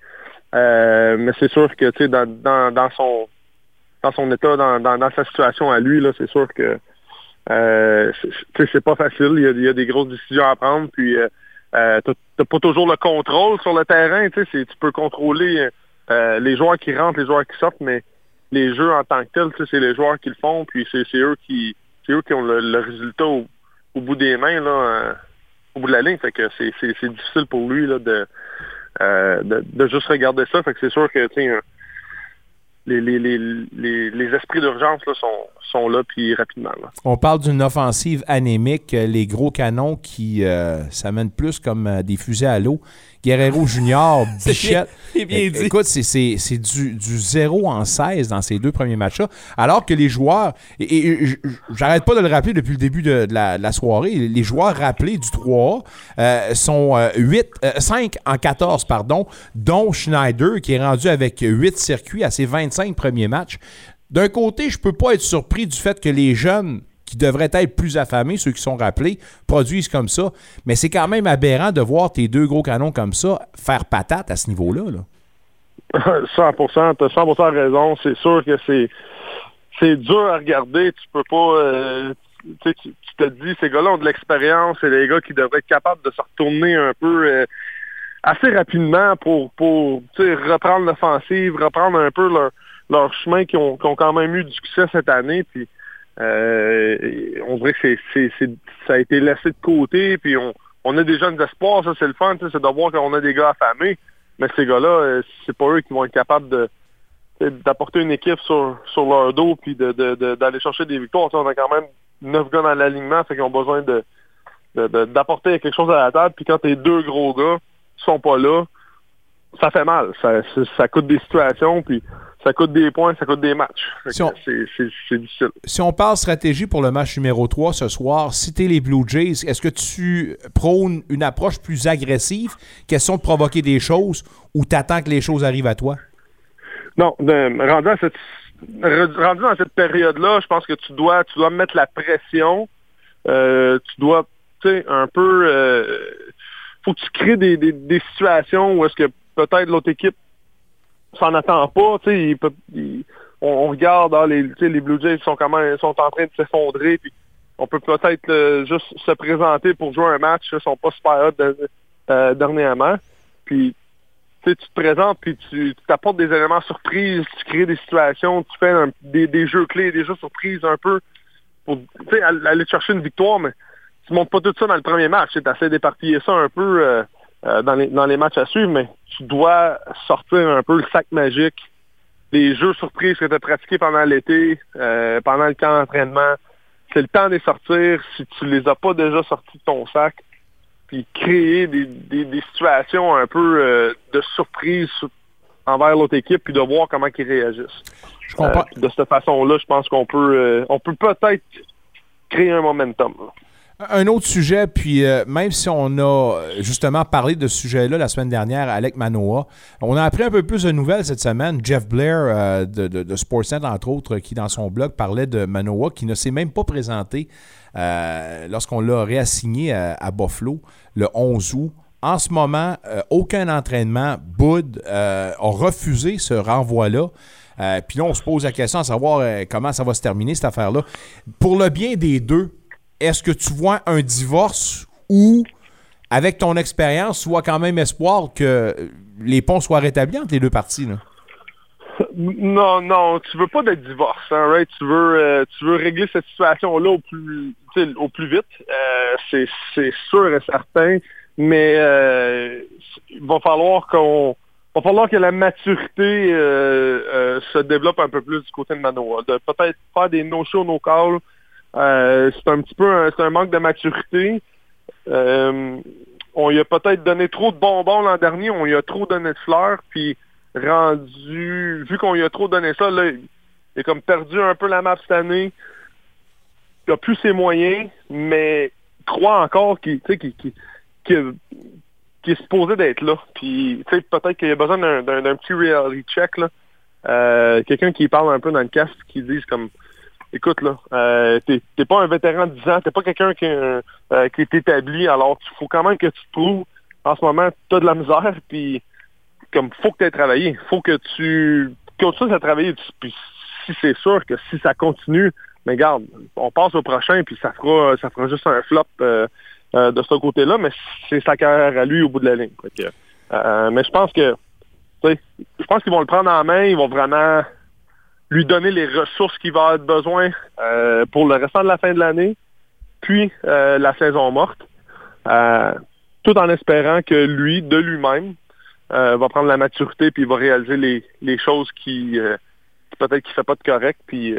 mais c'est sûr que tu sais dans son état, dans sa situation à lui là, c'est sûr que c'est pas facile. Il y a des grosses décisions à prendre, puis t'as pas toujours le contrôle sur le terrain, tu peux contrôler les joueurs qui rentrent, les joueurs qui sortent, mais les jeux en tant que tels, c'est les joueurs qui le font, puis c'est eux qui ont le résultat au bout des mains, là, au bout de la ligne. Fait que c'est difficile pour lui là, de juste regarder ça. Fait que c'est sûr que les esprits d'urgence là, sont là, puis rapidement. Là. On parle d'une offensive anémique, les gros canons qui s'amènent plus comme des fusées à l'eau. Guerrero Junior, Bichette. C'est bien dit. Écoute, c'est du 0 en 16 dans ces deux premiers matchs-là, alors que les joueurs, et j'arrête pas de le rappeler depuis le début de la soirée, les joueurs rappelés du 3A sont 5 en 14, pardon, dont Schneider qui est rendu avec 8 circuits à ses 25 premiers matchs. D'un côté, je peux pas être surpris du fait que les jeunes qui devraient être plus affamés, ceux qui sont rappelés, produisent comme ça. Mais c'est quand même aberrant de voir tes deux gros canons comme ça faire patate à ce niveau-là. Là. 100%, t'as 100% raison. C'est sûr que c'est dur à regarder. Tu peux pas... tu te dis, ces gars-là ont de l'expérience. C'est des gars qui devraient être capables de se retourner un peu assez rapidement pour reprendre l'offensive, reprendre un peu leur chemin qui ont quand même eu du succès cette année. Puis on dirait que ça a été laissé de côté, puis on a des jeunes espoirs, ça c'est le fun, c'est de voir qu'on a des gars affamés, mais ces gars-là, c'est pas eux qui vont être capables d'apporter une équipe sur leur dos, puis d'aller chercher des victoires. On a quand même 9 gars dans l'alignement, fait qu'ils ont besoin d'apporter quelque chose à la table, puis quand tes deux gros gars sont pas là, ça fait mal, ça coûte des situations, puis ça coûte des points, ça coûte des matchs. C'est difficile. Si on parle stratégie pour le match numéro 3 ce soir, si t'es les Blue Jays, est-ce que tu prônes une approche plus agressive, question de provoquer des choses, ou t'attends que les choses arrivent à toi? Non, rendu dans cette période-là, je pense que tu dois mettre la pression, tu dois, tu sais, un peu... faut que tu crées des situations où est-ce que peut-être l'autre équipe s'en attend pas, tu sais, on regarde, les Blue Jays sont en train de s'effondrer, puis on peut peut-être juste se présenter pour jouer un match, ils sont pas super hot dernièrement, puis tu te présentes puis tu t'apportes des éléments surprises, tu crées des situations, tu fais des jeux clés, des jeux surprises un peu pour aller chercher une victoire, mais tu montes pas tout ça dans le premier match. Tu essaies d'éparpiller ça un peu dans les matchs à suivre, mais tu dois sortir un peu le sac magique des jeux surprises que tu as pratiqués pendant l'été, pendant le camp d'entraînement. C'est le temps de les sortir si tu les as pas déjà sortis de ton sac. Puis créer des situations un peu de surprise envers l'autre équipe, puis de voir comment ils réagissent. Je comprends. De cette façon-là, je pense qu'on peut peut-être créer un momentum. Un autre sujet, puis même si on a justement parlé de ce sujet-là la semaine dernière avec Manoa, on a appris un peu plus de nouvelles cette semaine. Jeff Blair de SportsCenter, entre autres, qui dans son blog parlait de Manoa, qui ne s'est même pas présenté lorsqu'on l'a réassigné à Buffalo le 11 août. En ce moment, aucun entraînement, Bud a refusé ce renvoi-là. Puis là, on se pose la question à savoir comment ça va se terminer, cette affaire-là. Pour le bien des deux, est-ce que tu vois un divorce ou, avec ton expérience, tu vois quand même espoir que les ponts soient rétablis entre les deux parties? Là? Non, tu veux pas de divorce, hein, right? Tu veux régler cette situation-là au plus vite. C'est sûr et certain, mais il va falloir que la maturité se développe un peu plus du côté de Manoa. De peut-être faire des no-show, no-call. C'est un manque de maturité. On lui a peut-être donné trop de bonbons l'an dernier, on lui a trop donné de fleurs, puis vu qu'on lui a trop donné ça, là, il a comme perdu un peu la map cette année. Il n'a plus ses moyens, mais il croit encore qu'il est supposé d'être là. Puis peut-être qu'il a besoin d'un petit reality check, là. Quelqu'un qui parle un peu dans le casque, qui dise comme... Écoute, là, t'es pas un vétéran de 10 ans, t'es pas quelqu'un qui est établi, alors il faut quand même que tu te prouves, en ce moment, t'as de la misère, puis comme faut que t'aies travaillé, faut que tu continues à travailler, puis si c'est sûr que si ça continue, mais regarde, on passe au prochain, puis ça fera juste un flop de ce côté-là, mais c'est sa carrière à lui au bout de la ligne. Mais je pense qu'ils vont le prendre en main, ils vont vraiment... lui donner les ressources qu'il va avoir besoin pour le restant de la fin de l'année, puis la saison morte, tout en espérant que lui, de lui-même, va prendre la maturité puis va réaliser les choses qui peut-être qu'il ne fait pas de correct, puis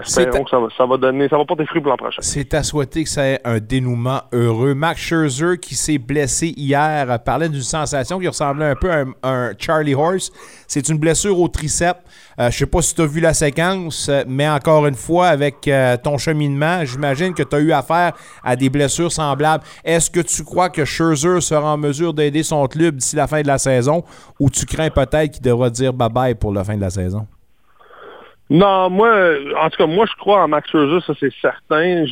espérons que ça va porter fruit pour l'an prochain. C'est à souhaiter que ça ait un dénouement heureux. Max Scherzer, qui s'est blessé hier, parlait d'une sensation qui ressemblait un peu à un Charlie Horse. C'est une blessure au triceps. Je ne sais pas si tu as vu la séquence, mais encore une fois, avec ton cheminement, j'imagine que tu as eu affaire à des blessures semblables. Est-ce que tu crois que Scherzer sera en mesure d'aider son club d'ici la fin de la saison, ou tu crains peut-être qu'il devra dire bye-bye pour la fin de la saison? Non, moi, je crois en Max Scherzer, ça c'est certain.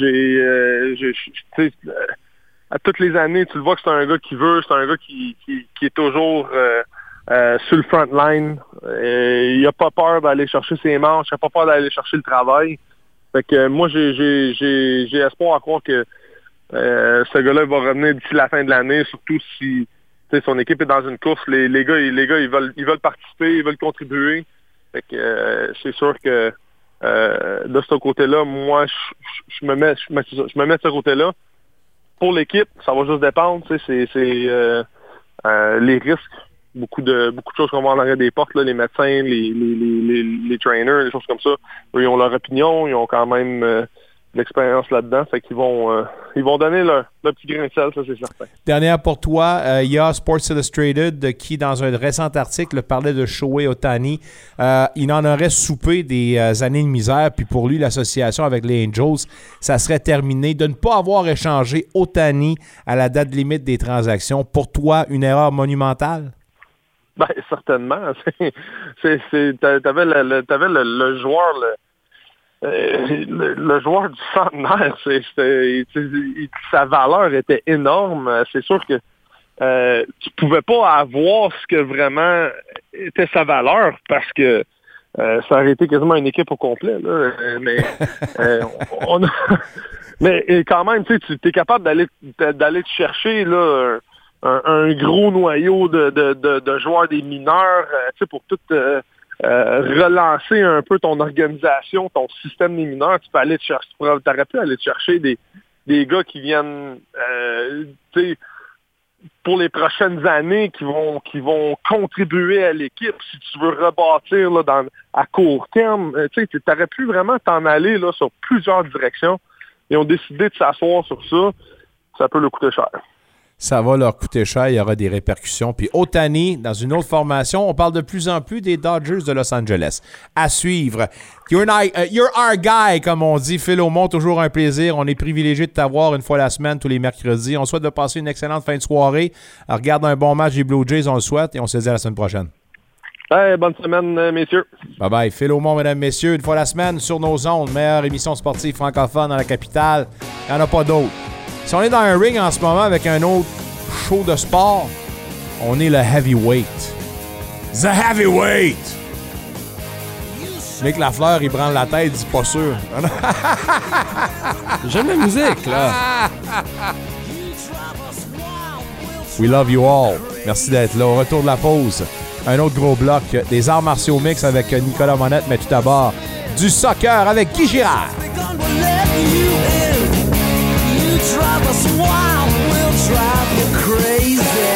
À toutes les années, tu le vois que c'est un gars qui veut, c'est un gars qui est toujours sur le front line. Il a pas peur d'aller chercher ses manches, il a pas peur d'aller chercher le travail. Fait que moi, j'ai espoir à croire que ce gars-là va revenir d'ici la fin de l'année, surtout si son équipe est dans une course. Les gars, ils veulent participer, ils veulent contribuer. Fait que c'est sûr que de ce côté-là, moi, je me mets de ce côté-là. Pour l'équipe, ça va juste dépendre. C'est les risques. Beaucoup de choses qu'on voit en arrière des portes, là, les médecins, les trainers, les choses comme ça. Eux, ils ont leur opinion, ils ont quand même l'expérience là-dedans. Fait qu'ils vont donner le petit grain de sel, ça c'est certain. Dernière pour toi, il y a Sports Illustrated qui, dans un récent article, parlait de Shohei Ohtani. Il en aurait soupé des années de misère, puis pour lui, l'association avec les Angels, ça serait terminé. De ne pas avoir échangé Ohtani à la date limite des transactions, pour toi, une erreur monumentale? Bien, certainement. T'avais le joueur... Le joueur du centenaire, sa valeur était énorme. C'est sûr que tu pouvais pas avoir ce que vraiment était sa valeur parce que ça aurait été quasiment une équipe au complet. Là. Mais mais quand même, tu es capable d'aller te chercher là, un gros noyau de joueurs des mineurs, pour tout relancer un peu ton organisation, ton système des mineurs. Tu peux aller te chercher, t'aurais pu aller te chercher des gars qui viennent, pour les prochaines années, qui vont contribuer à l'équipe. Si tu veux rebâtir là, à court terme, tu aurais pu vraiment t'en aller là, sur plusieurs directions. Ils ont décidé de s'asseoir sur ça. Ça peut leur coûter cher. Ça va leur coûter cher, il y aura des répercussions. Puis Ohtani, dans une autre formation, on parle de plus en plus des Dodgers de Los Angeles. À suivre. You're our guy, comme on dit. Phil Aumont, toujours un plaisir. On est privilégié de t'avoir une fois la semaine, tous les mercredis. On souhaite de passer une excellente fin de soirée. Alors, regarde un bon match des Blue Jays, on le souhaite, et on se dit à la semaine prochaine. Hey, bonne semaine, messieurs. Bye-bye. Phil Aumont, mesdames, messieurs, une fois la semaine sur nos ondes. Meilleure émission sportive francophone dans la capitale. Il n'y en a pas d'autres. Si on est dans un ring en ce moment avec un autre show de sport, on est le heavyweight. The heavyweight! Mec Lafleur, il branle la tête, il dit pas sûr. J'aime la musique, là. We love you all. Merci d'être là. Au retour de la pause, un autre gros bloc des arts martiaux mix avec Nicolas Monette, mais tout d'abord du soccer avec Guy Girard. Drive us wild, we'll drive you crazy.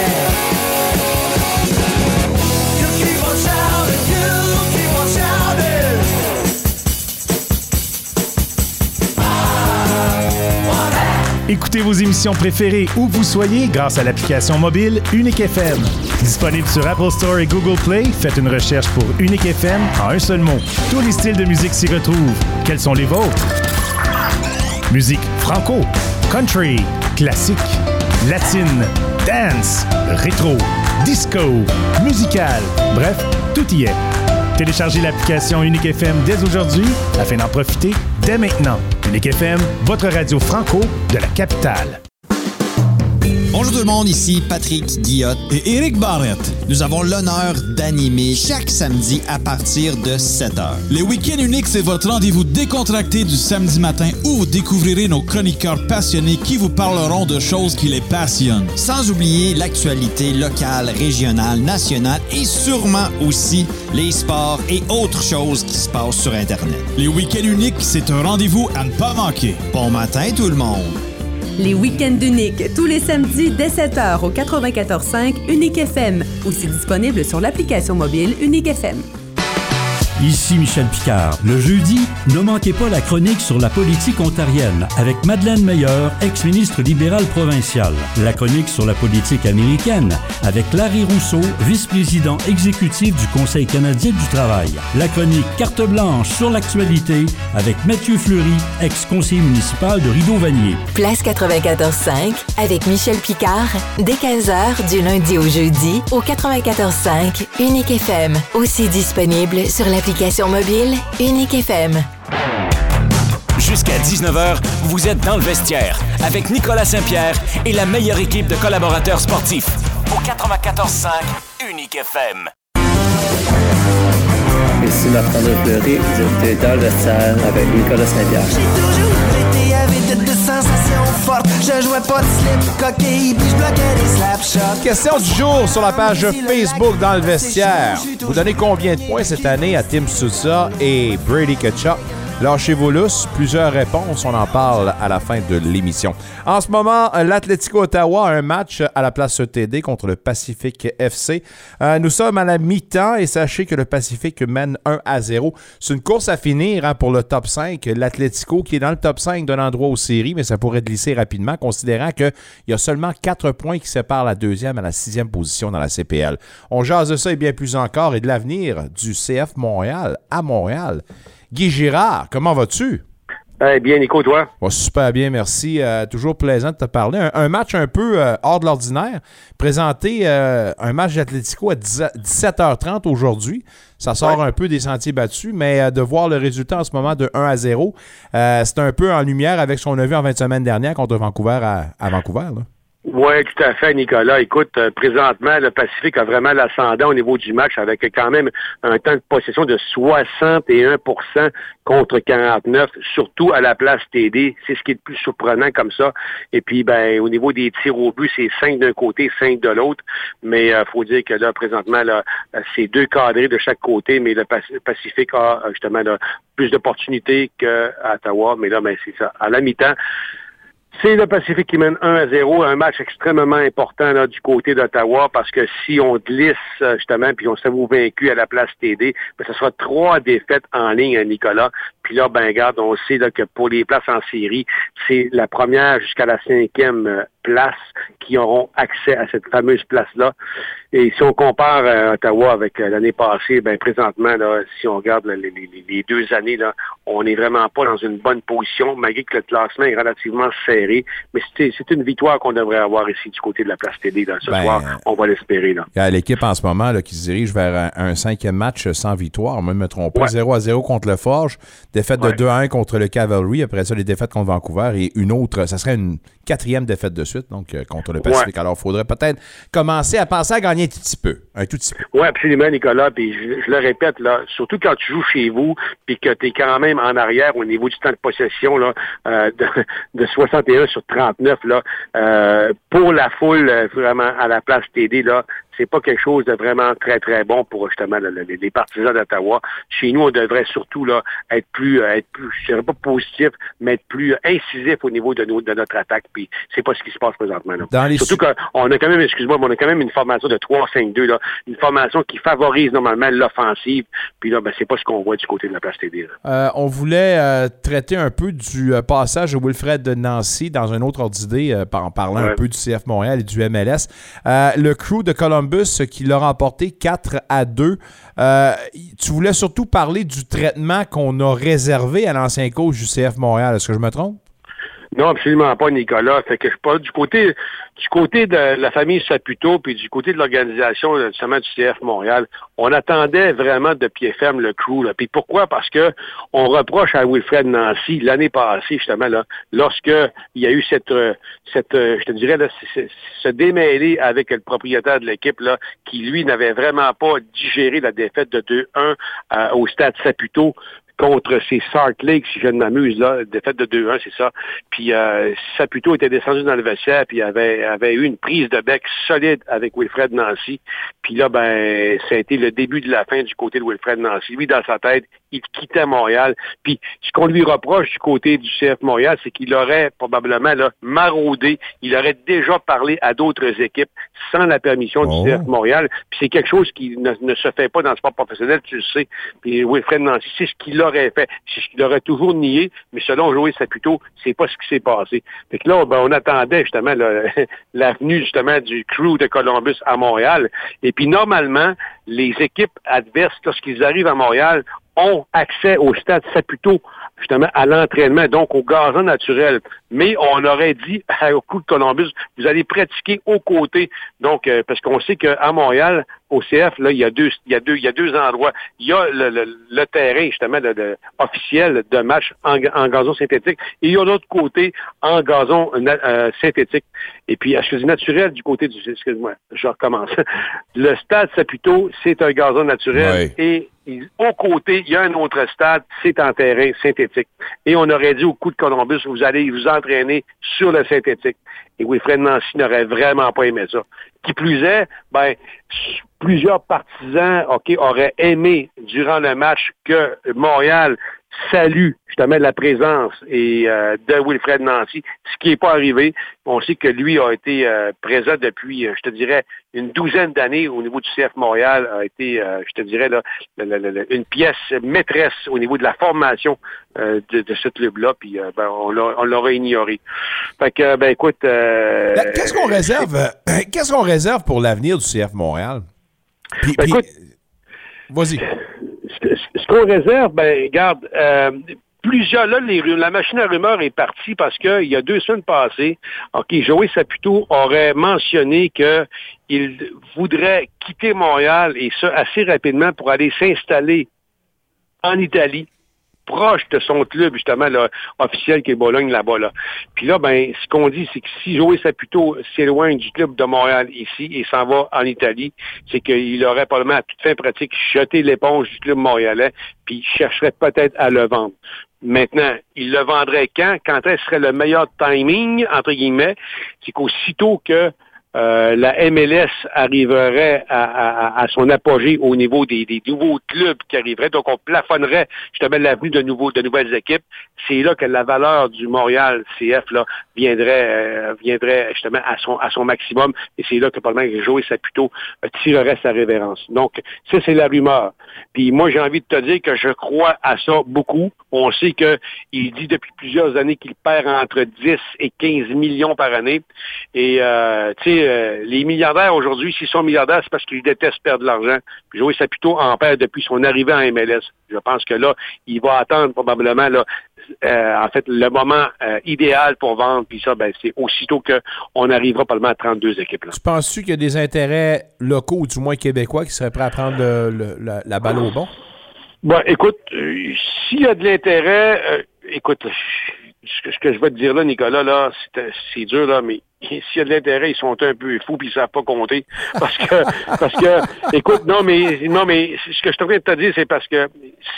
You keep on shouting, you keep on shouting. Écoutez vos émissions préférées où que vous soyez grâce à l'application mobile Unique FM. Disponible sur Apple Store et Google Play, faites une recherche pour Unique FM en un seul mot. Tous les styles de musique s'y retrouvent. Quels sont les vôtres? Musique franco, country, classique, latine, dance, rétro, disco, musical. Bref, tout y est. Téléchargez l'application Unique FM dès aujourd'hui afin d'en profiter dès maintenant. Unique FM, votre radio franco de la capitale. Bonjour tout le monde, ici Patrick Guillotte et Éric Barrette. Nous avons l'honneur d'animer chaque samedi à partir de 7h. Les Week-ends Uniques, c'est votre rendez-vous décontracté du samedi matin où vous découvrirez nos chroniqueurs passionnés qui vous parleront de choses qui les passionnent. Sans oublier l'actualité locale, régionale, nationale et sûrement aussi les sports et autres choses qui se passent sur Internet. Les Week-ends Uniques, c'est un rendez-vous à ne pas manquer. Bon matin tout le monde! Les Week-ends d'Unique, tous les samedis dès 7h au 94.5 Unique FM. Aussi disponible sur l'application mobile Unique FM. Ici Michel Picard. Le jeudi, ne manquez pas la chronique sur la politique ontarienne avec Madeleine Meilleur, ex-ministre libérale provinciale. La chronique sur la politique américaine avec Larry Rousseau, vice-président exécutif du Conseil canadien du travail. La chronique Carte blanche sur l'actualité avec Mathieu Fleury, ex-conseiller municipal de Rideau-Vanier. Place 94.5 avec Michel Picard, dès 15h du lundi au jeudi au 94.5 Unique FM. Aussi disponible sur la application mobile Unique FM. Jusqu'à 19h, vous êtes dans le vestiaire avec Nicolas Saint-Pierre et la meilleure équipe de collaborateurs sportifs au 94.5 Unique FM. Ici Marc-André Fleury, vous êtes dans le vestiaire avec Nicolas Saint-Pierre. J'ai toujours été avide de sensations fortes. Je jouais pas de slip, coquille, puis je bloquais les slapshots. Question du jour sur la page Facebook dans le vestiaire. Vous donnez combien de points cette année à Tim Stutzla et Brady Kachuk? Lâchez-vous lousse, plusieurs réponses, on en parle à la fin de l'émission. En ce moment, l'Atletico d'Ottawa a un match à la place TD contre le Pacifique FC. Nous sommes à la mi-temps et sachez que le Pacifique mène 1-0. C'est une course à finir pour le top 5. L'Atletico qui est dans le top 5 d'un endroit aux séries, mais ça pourrait glisser rapidement considérant qu'il y a seulement 4 points qui séparent la deuxième à la sixième position dans la CPL. On jase de ça et bien plus encore et de l'avenir du CF Montréal à Montréal. Guy Girard, comment vas-tu? Bien, Nico, toi? Oh, super bien, merci. Toujours plaisant de te parler. Un match un peu hors de l'ordinaire. Présenté un match d'Atletico à 17h30 aujourd'hui. Ça sort un peu des sentiers battus, mais de voir le résultat en ce moment de 1-0, c'est un peu en lumière avec ce qu'on a vu en fin de semaine dernière contre Vancouver à Vancouver. Là. Oui, tout à fait, Nicolas. Écoute, présentement, le Pacifique a vraiment l'ascendant au niveau du match avec quand même un temps de possession de 61 % contre 49, surtout à la place TD. C'est ce qui est le plus surprenant comme ça. Et puis, ben, au niveau des tirs au but, c'est 5 d'un côté, 5 de l'autre. Mais faut dire que là, présentement, là, c'est deux cadrés de chaque côté, mais le Pacifique a justement là, plus d'opportunités qu'à Ottawa. Mais là, ben, c'est ça. À la mi-temps, c'est le Pacifique qui mène 1-0, un match extrêmement important là, du côté d'Ottawa, parce que si on glisse justement, puis on s'avoue vaincu à la place TD, ben, ce sera 3 défaites en ligne, hein, Nicolas. Puis là, ben regarde, on sait là, que pour les places en série, c'est la première jusqu'à la 5e place qui auront accès à cette fameuse place-là. Et si on compare Ottawa avec l'année passée, ben présentement, là, si on regarde là, les 2 années, là, on n'est vraiment pas dans une bonne position, malgré que le classement est relativement serré. Mais c'est une victoire qu'on devrait avoir ici du côté de la place TD là, ce soir. On va l'espérer. Là. Il y a l'équipe en ce moment là, qui se dirige vers un 5e match sans victoire. Moi, je ne me trompe pas. 0-0 contre le Forge. Défaite de 2-1 contre le Cavalry, après ça, les défaites contre Vancouver et une autre, ça serait une 4e défaite de suite, donc contre le Pacifique. Ouais. Alors, il faudrait peut-être commencer à penser à gagner un tout petit peu. Oui, absolument, Nicolas, puis je le répète, là, surtout quand tu joues chez vous, puis que tu es quand même en arrière au niveau du temps de possession, là, de 61 sur 39, là, pour la foule, vraiment, à la place TD, là, c'est pas quelque chose de vraiment très, très bon pour, justement, les partisans d'Ottawa. Chez nous, on devrait surtout là être plus, je dirais pas positif, mais être plus incisif au niveau de notre attaque. Puis c'est pas ce qui se passe présentement. Là. Surtout qu'on a quand même, une formation de 3-5-2, là, une formation qui favorise normalement l'offensive. Puis là, ben, c'est pas ce qu'on voit du côté de la place TD. On voulait traiter un peu du passage de Wilfred de Nancy dans un autre ordre d'idée, en parlant un peu du CF Montréal et du MLS. Le crew de Columbus qui l'a remporté 4-2. Tu voulais surtout parler du traitement qu'on a réservé à l'ancien coach du CF Montréal. Est-ce que je me trompe? Non, absolument pas, Nicolas. Fait que je parle du côté de la famille Saputo puis du côté de l'organisation justement du CF Montréal. On attendait vraiment de pied ferme le crew. Là. Puis pourquoi? Parce que on reproche à Wilfred Nancy l'année passée, justement, là, lorsque il y a eu cette je te dirais, là, se démêler avec le propriétaire de l'équipe, là, qui, lui, n'avait vraiment pas digéré la défaite de 2-1 au stade Saputo. Contre ces Salt Lake, si je ne m'amuse, là, défaite de 2-1, c'est ça. Puis Saputo était descendu dans le vestiaire, puis avait eu une prise de bec solide avec Wilfred Nancy. Puis là, ben, ça a été le début de la fin du côté de Wilfred Nancy. Lui, dans sa tête, il quittait Montréal. Puis ce qu'on lui reproche du côté du CF Montréal, c'est qu'il aurait probablement là, maraudé, il aurait déjà parlé à d'autres équipes sans la permission du CF Montréal. Puis c'est quelque chose qui ne se fait pas dans le sport professionnel, tu le sais. Puis Wilfred Nancy, c'est ce qu'il aurait fait. C'est ce qu'il aurait toujours nié, mais selon Joey Saputo, c'est pas ce qui s'est passé. Fait que là, ben, on attendait justement la venue justement du crew de Columbus à Montréal. Et puis normalement, les équipes adverses, lorsqu'ils arrivent à Montréal, ont accès au stade Saputo, justement, à l'entraînement, donc au gazon naturel. Mais on aurait dit au coup de Columbus, vous allez pratiquer aux côtés. Donc, parce qu'on sait qu'à Montréal, au CF, là, il y a deux endroits. Il y a le terrain, justement, officiel de match en gazon synthétique. Et il y a l'autre côté en gazon synthétique. Et puis, naturel du côté du... Excuse-moi, je recommence. Le stade Saputo, c'est un gazon naturel et... Au côté, il y a un autre stade, c'est en terrain synthétique. Et on aurait dit au coup de Columbus, vous allez vous entraîner sur le synthétique. Et Wilfred Nancy n'aurait vraiment pas aimé ça. Qui plus est, ben, plusieurs partisans auraient aimé durant le match que Montréal salue justement la présence de Wilfred Nancy, ce qui n'est pas arrivé. On sait que lui a été présent depuis, je te dirais, une 12aine d'années au niveau du CF Montréal, a été, je te dirais, là, une pièce maîtresse au niveau de la formation de ce club-là, puis ben, on l'aurait ignoré. Fait que, ben écoute... Qu'est-ce qu'on réserve pour l'avenir du CF Montréal? Puis, écoute, vas-y. Ce qu'on réserve, ben, regarde, plusieurs, là, la machine à rumeurs est partie parce que il y a 2 semaines passées, Joey Saputo aurait mentionné qu'il voudrait quitter Montréal, et ça assez rapidement, pour aller s'installer en Italie. proche de son club, justement, là, officiel qui est Bologne, là-bas, là. Puis là, ben, ce qu'on dit, c'est que si Joey Saputo s'éloigne du club de Montréal ici et s'en va en Italie, c'est qu'il aurait probablement à toute fin pratique jeté l'éponge du club montréalais, puis il chercherait peut-être à le vendre. Maintenant, il le vendrait quand? Quand est-ce serait le meilleur timing, entre guillemets, c'est qu'aussitôt que la MLS arriverait à son apogée au niveau des nouveaux clubs qui arriveraient. Donc, on plafonnerait justement l'avenue de nouvelles équipes. C'est là que la valeur du Montréal CF là, viendrait justement à son maximum. Et c'est là que probablement Joey Saputo tirerait sa révérence. Donc, ça, c'est la rumeur. Puis moi, j'ai envie de te dire que je crois à ça beaucoup. On sait qu'il dit depuis plusieurs années qu'il perd entre 10 et 15 millions par année. Et, tu sais, les milliardaires aujourd'hui, s'ils sont milliardaires, c'est parce qu'ils détestent perdre de l'argent. Puis Joey Saputo en perd depuis son arrivée en MLS. Je pense que là, il va attendre probablement là, en fait, le moment idéal pour vendre. Puis ça, ben, c'est aussitôt qu'on arrivera probablement à 32 équipes. Là. Tu penses-tu qu'il y a des intérêts locaux, ou du moins québécois, qui seraient prêts à prendre la balle au bon? Bon, écoute, s'il y a de l'intérêt, écoute, ce que je vais te dire là, Nicolas, là, c'est dur, là, mais s'il y a de l'intérêt, ils sont un peu fous puis ils savent pas compter. Parce que, écoute, non, mais ce que je suis en train de te dire, c'est parce que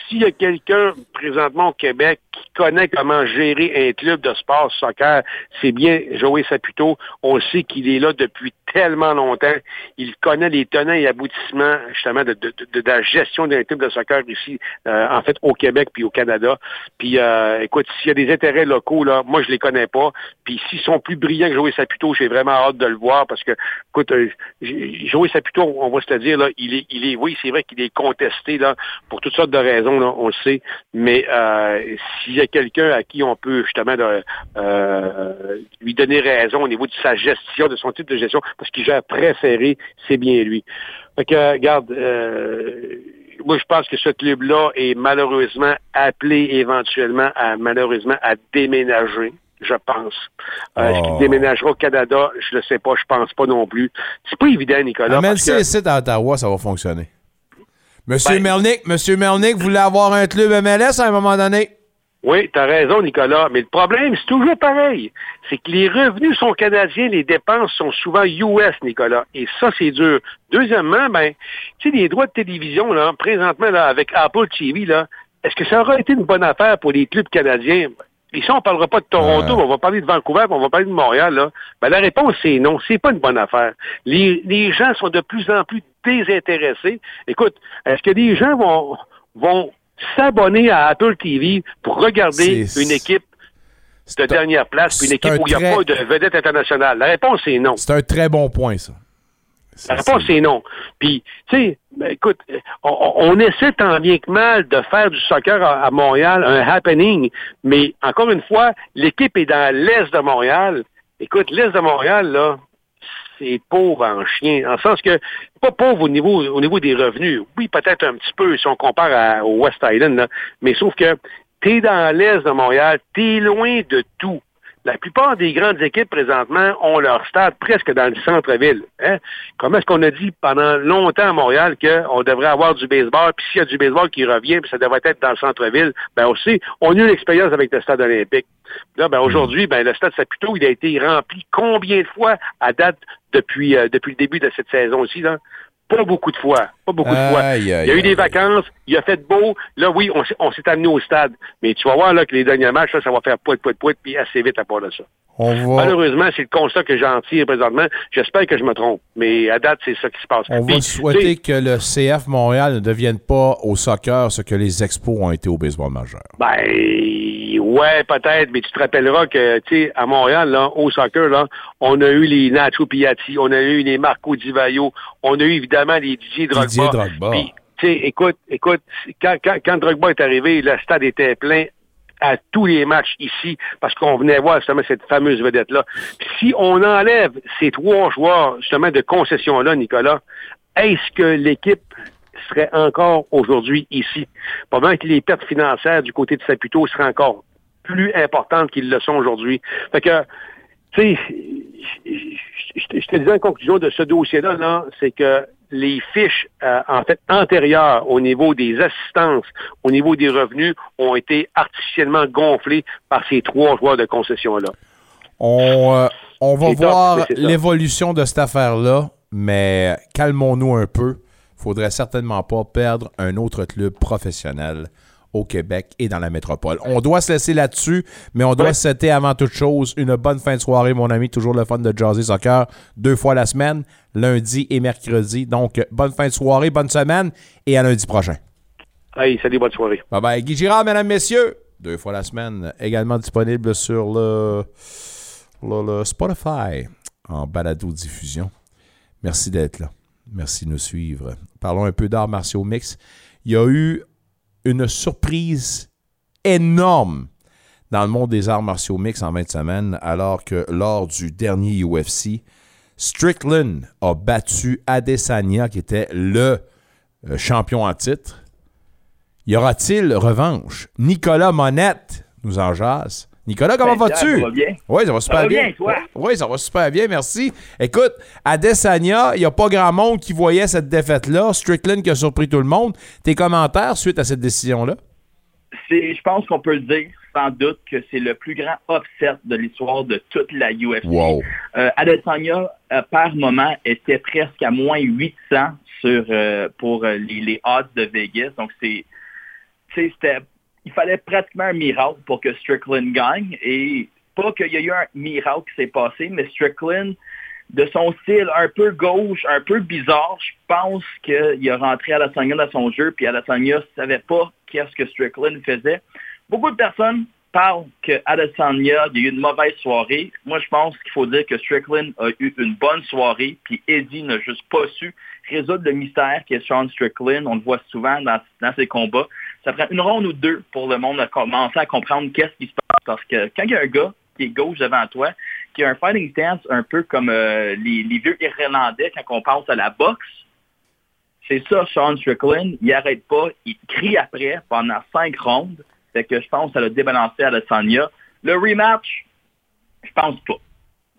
s'il y a quelqu'un présentement au Québec qui connaît comment gérer un club de sport, soccer, c'est bien Joey Saputo. On sait qu'il est là depuis tellement longtemps. Il connaît les tenants et aboutissements, justement, de la gestion d'un club de soccer ici, en fait, au Québec puis au Canada. Puis, écoute, s'il y a des intérêts locaux, là, moi, je les connais pas. Puis, s'ils sont plus brillants que Joey Saputo, j'ai vraiment hâte de le voir parce que, écoute, Joey Saputo, on va se le dire, là, oui, c'est vrai qu'il est contesté là, pour toutes sortes de raisons, là, on le sait, mais s'il y a quelqu'un à qui on peut justement lui donner raison au niveau de sa gestion, de son type de gestion, parce qu'il gère préféré, c'est bien lui. Fait que, regarde, moi, je pense que ce club-là est malheureusement appelé éventuellement à déménager. Je pense. Est-ce qu'il déménagera au Canada? Je le sais pas. Je pense pas non plus. C'est pas évident, Nicolas. Même si c'est à Ottawa, ça va fonctionner. Monsieur Melnick voulait avoir un club MLS à un moment donné. Oui, t'as raison, Nicolas. Mais le problème, c'est toujours pareil. C'est que les revenus sont canadiens, les dépenses sont souvent US, Nicolas. Et ça, c'est dur. Deuxièmement, ben, tu sais, les droits de télévision, là, présentement, là, avec Apple TV, là, est-ce que ça aurait été une bonne affaire pour les clubs canadiens? Et ça, on ne parlera pas de Toronto, on va parler de Vancouver, on va parler de Montréal, là. Ben, la réponse, c'est non. C'est pas une bonne affaire. Les gens sont de plus en plus désintéressés. Écoute, est-ce que les gens vont s'abonner à Apple TV pour regarder une équipe de dernière place, puis une équipe où il n'y a pas de vedette internationale? La réponse, c'est non. C'est un très bon point, ça. La réponse, c'est non. Puis, tu sais, ben, écoute, on essaie tant bien que mal de faire du soccer à Montréal un happening, mais encore une fois, l'équipe est dans l'Est de Montréal. Écoute, l'Est de Montréal, là, c'est pauvre en chien, en le sens que pas pauvre au niveau des revenus. Oui, peut-être un petit peu si on compare au West Island, là, mais sauf que t'es dans l'Est de Montréal, t'es loin de tout. La plupart des grandes équipes, présentement, ont leur stade presque dans le centre-ville. Hein? Comment est-ce qu'on a dit pendant longtemps à Montréal qu'on devrait avoir du baseball, puis s'il y a du baseball qui revient, puis ça devrait être dans le centre-ville? Ben aussi, on a eu l'expérience avec le stade olympique. Là, ben aujourd'hui, ben, le stade Saputo, il a été rempli combien de fois à date depuis le début de cette saison-ci, là? Pas beaucoup de fois. Il y a eu des vacances, il a fait beau. Là, oui, on s'est amené au stade. Mais tu vas voir là que les derniers matchs, là, ça va faire poit, puis assez vite à part de ça. Malheureusement, c'est le constat que j'en tire présentement. J'espère que je me trompe. Mais à date, c'est ça qui se passe. On va souhaiter que le CF Montréal ne devienne pas au soccer ce que les Expos ont été au baseball majeur. Ouais, peut-être, mais tu te rappelleras que, tu sais, à Montréal, là, au soccer, là, on a eu les Nacho Piatti, on a eu les Marco Di Vaio, on a eu évidemment les Didier Drogba. Puis, tu sais, écoute, quand Drogba est arrivé, le stade était plein à tous les matchs ici, parce qu'on venait voir justement cette fameuse vedette-là. Puis, si on enlève ces trois joueurs, justement, de concession-là, Nicolas, est-ce que l'équipe serait encore aujourd'hui ici? Probablement que les pertes financières du côté de Saputo seraient encore plus importantes qu'ils le sont aujourd'hui. Fait que, tu sais, je te disais en conclusion de ce dossier-là, là, c'est que les fiches en fait antérieures au niveau des assistances, au niveau des revenus, ont été artificiellement gonflées par ces trois joueurs de concession-là. On va voir l'évolution de cette affaire-là, mais calmons-nous un peu. Il ne faudrait certainement pas perdre un autre club professionnel au Québec et dans la métropole. On doit se laisser là-dessus, mais on doit souhaiter avant toute chose une bonne fin de soirée, mon ami. Toujours le fun de jaser soccer 2 fois la semaine, lundi et mercredi. Donc, bonne fin de soirée, bonne semaine et à lundi prochain. Hey, salut, bonne soirée. Bye-bye. Guy Girard, mesdames, messieurs, 2 fois la semaine, également disponible sur le Spotify en balado-diffusion. Merci d'être là. Merci de nous suivre. Parlons un peu d'arts martiaux mix. Il y a eu une surprise énorme dans le monde des arts martiaux mix en 20 semaines, alors que lors du dernier UFC, Strickland a battu Adesanya, qui était le champion en titre. Y aura-t-il revanche? Nicolas Monette nous en jase. Nicolas, comment vas-tu? Ça va bien. Oui, ça va super bien. Toi? Oui, ça va super bien, merci. Écoute, Adesanya, il n'y a pas grand monde qui voyait cette défaite-là. Strickland qui a surpris tout le monde. Tes commentaires suite à cette décision-là? Je pense qu'on peut le dire sans doute que c'est le plus grand upset de l'histoire de toute la UFC. Wow. Adesanya, par moment, était presque à moins 800 pour les odds de Vegas. Donc, il fallait pratiquement un miracle pour que Strickland gagne. Et pas qu'il y a eu un miracle qui s'est passé, mais Strickland, de son style un peu gauche, un peu bizarre, je pense qu'il a rentré Adesanya dans son jeu, puis Adesanya ne savait pas qu'est-ce que Strickland faisait. Beaucoup de personnes parlent qu'Adesanya a eu une mauvaise soirée. Moi, je pense qu'il faut dire que Strickland a eu une bonne soirée, puis Eddie n'a juste pas su résoudre le mystère qu'est Sean Strickland. On le voit souvent dans ses combats. Ça prend une ronde ou deux pour le monde à commencer à comprendre qu'est-ce qui se passe. Parce que quand il y a un gars qui est gauche devant toi, qui a un fighting stance un peu comme les vieux Irlandais quand on passe à la boxe, c'est ça, Sean Strickland. Il n'arrête pas. Il crie après pendant 5 rondes. Fait que je pense que ça l'a débalancé à Adesanya. Le rematch, je pense pas.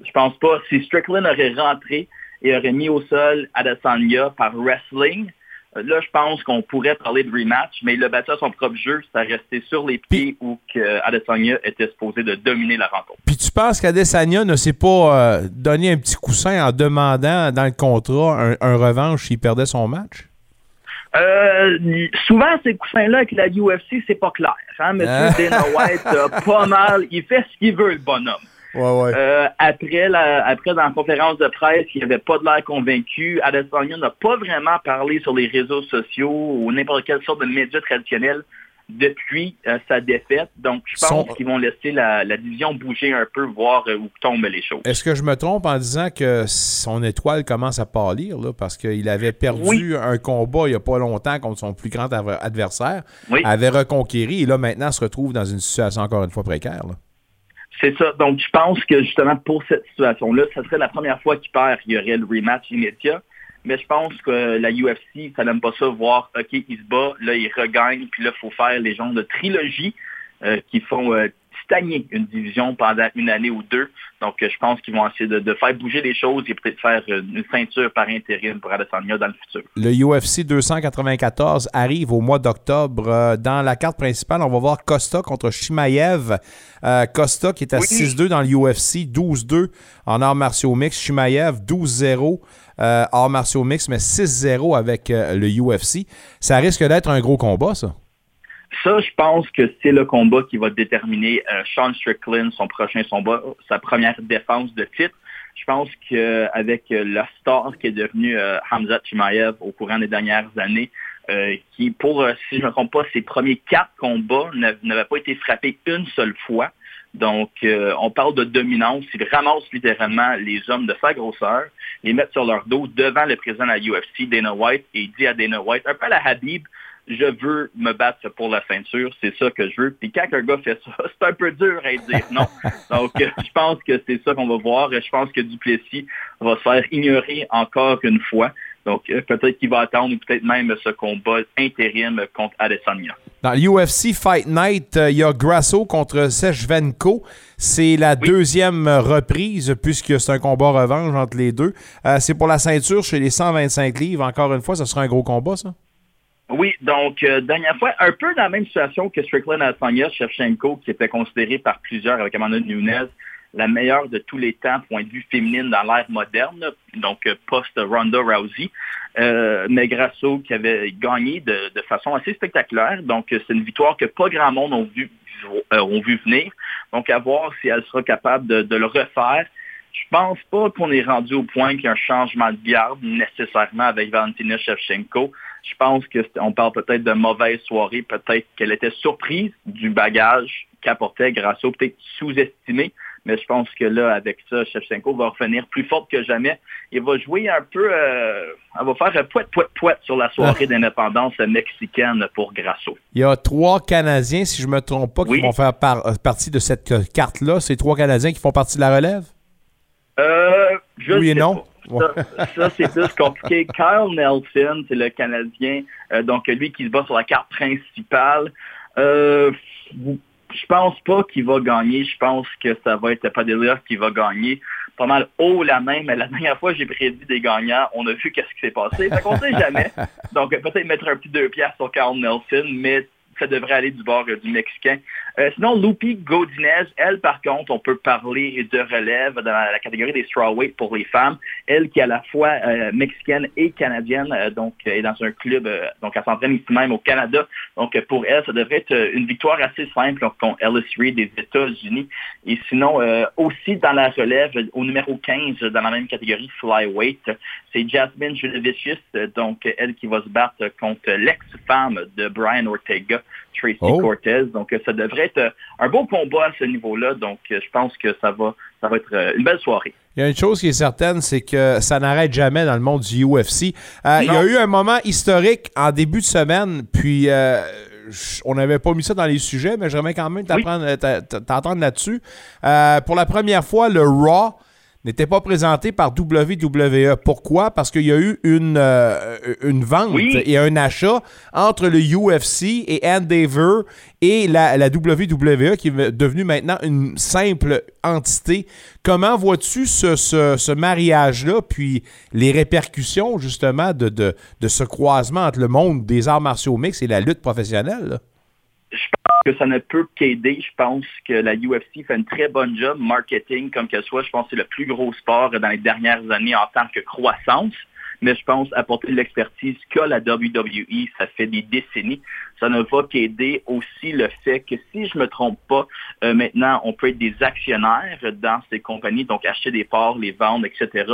Je pense pas. Si Strickland aurait rentré et aurait mis au sol Adesanya par wrestling, là, je pense qu'on pourrait parler de rematch, mais il a battu à son propre jeu, ça restait sur les pieds où Adesanya était supposé de dominer la rencontre. Puis tu penses qu'Adesanya ne s'est pas donné un petit coussin en demandant dans le contrat un revanche s'il perdait son match? Souvent, ces coussins-là avec la UFC, c'est pas clair. Hein? Mais Dana White, pas mal, il fait ce qu'il veut, le bonhomme. Ouais. Après, dans la conférence de presse, il n'avait pas de l'air convaincu. Adesanya n'a pas vraiment parlé sur les réseaux sociaux ou n'importe quelle sorte de médias traditionnels depuis sa défaite. Donc, je pense qu'ils vont laisser la division bouger un peu, voir où tombent les choses. Est-ce que je me trompe en disant que son étoile commence à pâlir, là, parce qu'il avait perdu un combat il n'y a pas longtemps contre son plus grand adversaire, avait reconquéri et là, maintenant, se retrouve dans une situation encore une fois précaire, là? C'est ça. Donc, je pense que justement, pour cette situation-là, ce serait la première fois qu'il perd, il y aurait le rematch immédiat. Mais je pense que la UFC, ça n'aime pas ça, voir, OK, il se bat, là, il regagne, puis là, il faut faire les genres de trilogie qui font stagner une division pendant une année ou deux. Donc, je pense qu'ils vont essayer de faire bouger les choses et peut-être faire une ceinture par intérim pour Adesanya dans le futur. Le UFC 294 arrive au mois d'octobre. Dans la carte principale, on va voir Costa contre Chimaev. Costa qui est à 6-2 dans le UFC, 12-2 en arts martiaux mix. Chimaev, 12-0 arts martiaux mix, mais 6-0 avec le UFC. Ça risque d'être un gros combat, ça? Ça, je pense que c'est le combat qui va déterminer Sean Strickland, sa première défense de titre. Je pense qu'avec la star qui est devenue Khamzat Chimaev au courant des dernières années, qui pour, si je ne me trompe pas, ses premiers 4 combats n'avaient pas été frappés une seule fois. Donc, on parle de dominance. Il ramasse littéralement les hommes de sa grosseur, les met sur leur dos devant le président de la UFC, Dana White, et il dit à Dana White, un peu à la Habib, je veux me battre pour la ceinture, c'est ça que je veux. Puis quand un gars fait ça, c'est un peu dur à dire non. Donc, je pense que c'est ça qu'on va voir. Je pense que Duplessis va se faire ignorer encore une fois. Donc, peut-être qu'il va attendre ou peut-être même ce combat intérim contre Adesanya. Dans l'UFC Fight Night, il y a Grasso contre Sechvenko. C'est la deuxième reprise, puisque c'est un combat revanche entre les deux. C'est pour la ceinture chez les 125 livres. Encore une fois, ça sera un gros combat, ça? Oui, donc, dernière fois, un peu dans la même situation que Strickland Adesanya, Shevchenko, qui était considéré par plusieurs, avec Amanda Nunes, la meilleure de tous les temps, point de vue féminine dans l'ère moderne, donc post-Ronda Rousey. Mais Grasso qui avait gagné de façon assez spectaculaire. Donc, c'est une victoire que pas grand monde ont vu venir. Donc, à voir si elle sera capable de le refaire. Je pense pas qu'on est rendu au point qu'il y a un changement de garde nécessairement avec Valentina Shevchenko. Je pense qu'on parle peut-être de mauvaise soirée, peut-être qu'elle était surprise du bagage qu'apportait Grasso, peut-être sous-estimé. Mais je pense que là, avec ça, Shevchenko va revenir plus forte que jamais. Il va jouer un peu... elle va faire pouet-pouet-pouet sur la soirée d'indépendance mexicaine pour Grasso. Il y a 3 Canadiens, si je ne me trompe pas, qui vont faire partie de cette carte-là. Ces 3 Canadiens qui font partie de la relève? Je sais pas. Ça, c'est plus compliqué. Kyle Nelson, c'est le Canadien. Donc, lui qui se bat sur la carte principale. Je pense pas qu'il va gagner. Je pense que ça va être Padilla qui va gagner. Pas mal haut la main, mais la dernière fois, j'ai prédit des gagnants. On a vu qu'est-ce qui s'est passé. Ça comptait jamais. Donc, peut-être mettre un petit 2$ sur Carl Nelson, mais ça devrait aller du bord du Mexicain. Sinon, Lupi Godinez, elle, par contre, on peut parler de relève dans la catégorie des strawweight pour les femmes. Elle qui est à la fois mexicaine et canadienne, donc est dans un club, donc elle s'entraîne ici même au Canada. Donc pour elle, ça devrait être une victoire assez simple contre Ellis Reed des États-Unis. Et sinon, aussi dans la relève, au numéro 15, dans la même catégorie flyweight, c'est Jasmine Jurevicius, donc elle qui va se battre contre l'ex-femme de Brian Ortega, Tracy Cortez. Donc, ça devrait être un beau combat à ce niveau-là. Donc, je pense que ça va être une belle soirée. Il y a une chose qui est certaine, c'est que ça n'arrête jamais dans le monde du UFC. Il y a eu un moment historique en début de semaine, puis on n'avait pas mis ça dans les sujets, mais j'aimerais quand même t'entendre là-dessus. Pour la première fois, le Raw n'était pas présenté par WWE. Pourquoi? Parce qu'il y a eu une vente et un achat entre le UFC et Endeavor et la WWE qui est devenue maintenant une simple entité. Comment vois-tu ce mariage-là puis les répercussions justement de ce croisement entre le monde des arts martiaux mixtes et la lutte professionnelle, là? Je pense que ça ne peut qu'aider. Je pense que la UFC fait une très bonne job, marketing comme qu'elle soit. Je pense que c'est le plus gros sport dans les dernières années en tant que croissance. Mais je pense apporter de l'expertise qu'a la WWE, ça fait des décennies. Ça ne va qu'aider aussi le fait que, si je ne me trompe pas, maintenant, on peut être des actionnaires dans ces compagnies, donc acheter des parts, les vendre, etc.,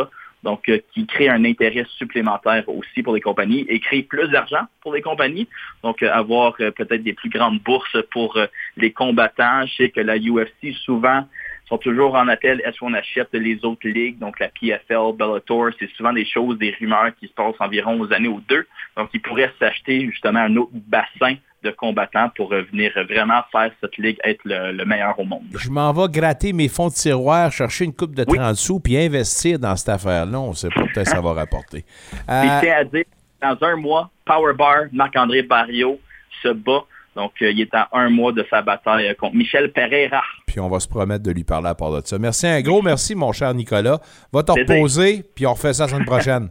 donc qui crée un intérêt supplémentaire aussi pour les compagnies et crée plus d'argent pour les compagnies. Donc, avoir peut-être des plus grandes bourses pour les combattants. Je sais que la UFC, souvent, sont toujours en appel. Est-ce qu'on achète les autres ligues, donc la PFL, Bellator, c'est souvent des choses, des rumeurs qui se passent environ aux années ou 2. Donc, ils pourraient s'acheter justement un autre bassin de combattants pour venir vraiment faire cette ligue être le meilleur au monde. Je m'en vais gratter mes fonds de tiroir, chercher une coupe de 30 sous puis investir dans cette affaire-là. On ne sait pas peut-être ça va rapporter. Il tient à dire, dans un mois, Power Bar, Marc-André Barrio se bat. Donc, il est à un mois de sa bataille contre Michel Pereira. Puis on va se promettre de lui parler à part de ça. Merci, un gros merci, mon cher Nicolas. Va te reposer, puis on refait ça la semaine prochaine.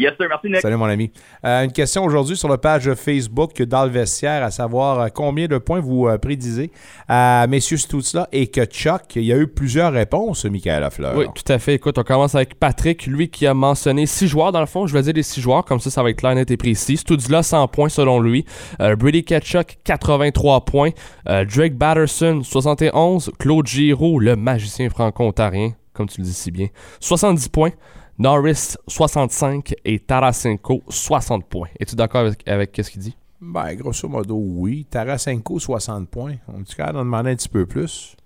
Yes, sir. Merci, Nick. Salut, mon ami. Une question aujourd'hui sur la page Facebook dans le vestiaire, à savoir combien de points vous prédisez à messieurs Stutzla et Kachuk. Il y a eu plusieurs réponses, Michael Lafleur. Oui, tout à fait. Écoute, on commence avec Patrick, lui qui a mentionné 6 joueurs. Dans le fond, je vais dire les 6 joueurs, comme ça va être clair, net et précis. Stutzla, 100 points selon lui. Brady Kachuk, 83 points. Drake Batterson, 71. Claude Giroux, le magicien franco-ontarien, comme tu le dis si bien, 70 points. Norris, 65 et Tarasenko, 60 points. Es-tu d'accord avec ce qu'il dit? Ben, grosso modo, oui. Tarasenko, 60 points. On est capable d'en demander un petit peu plus.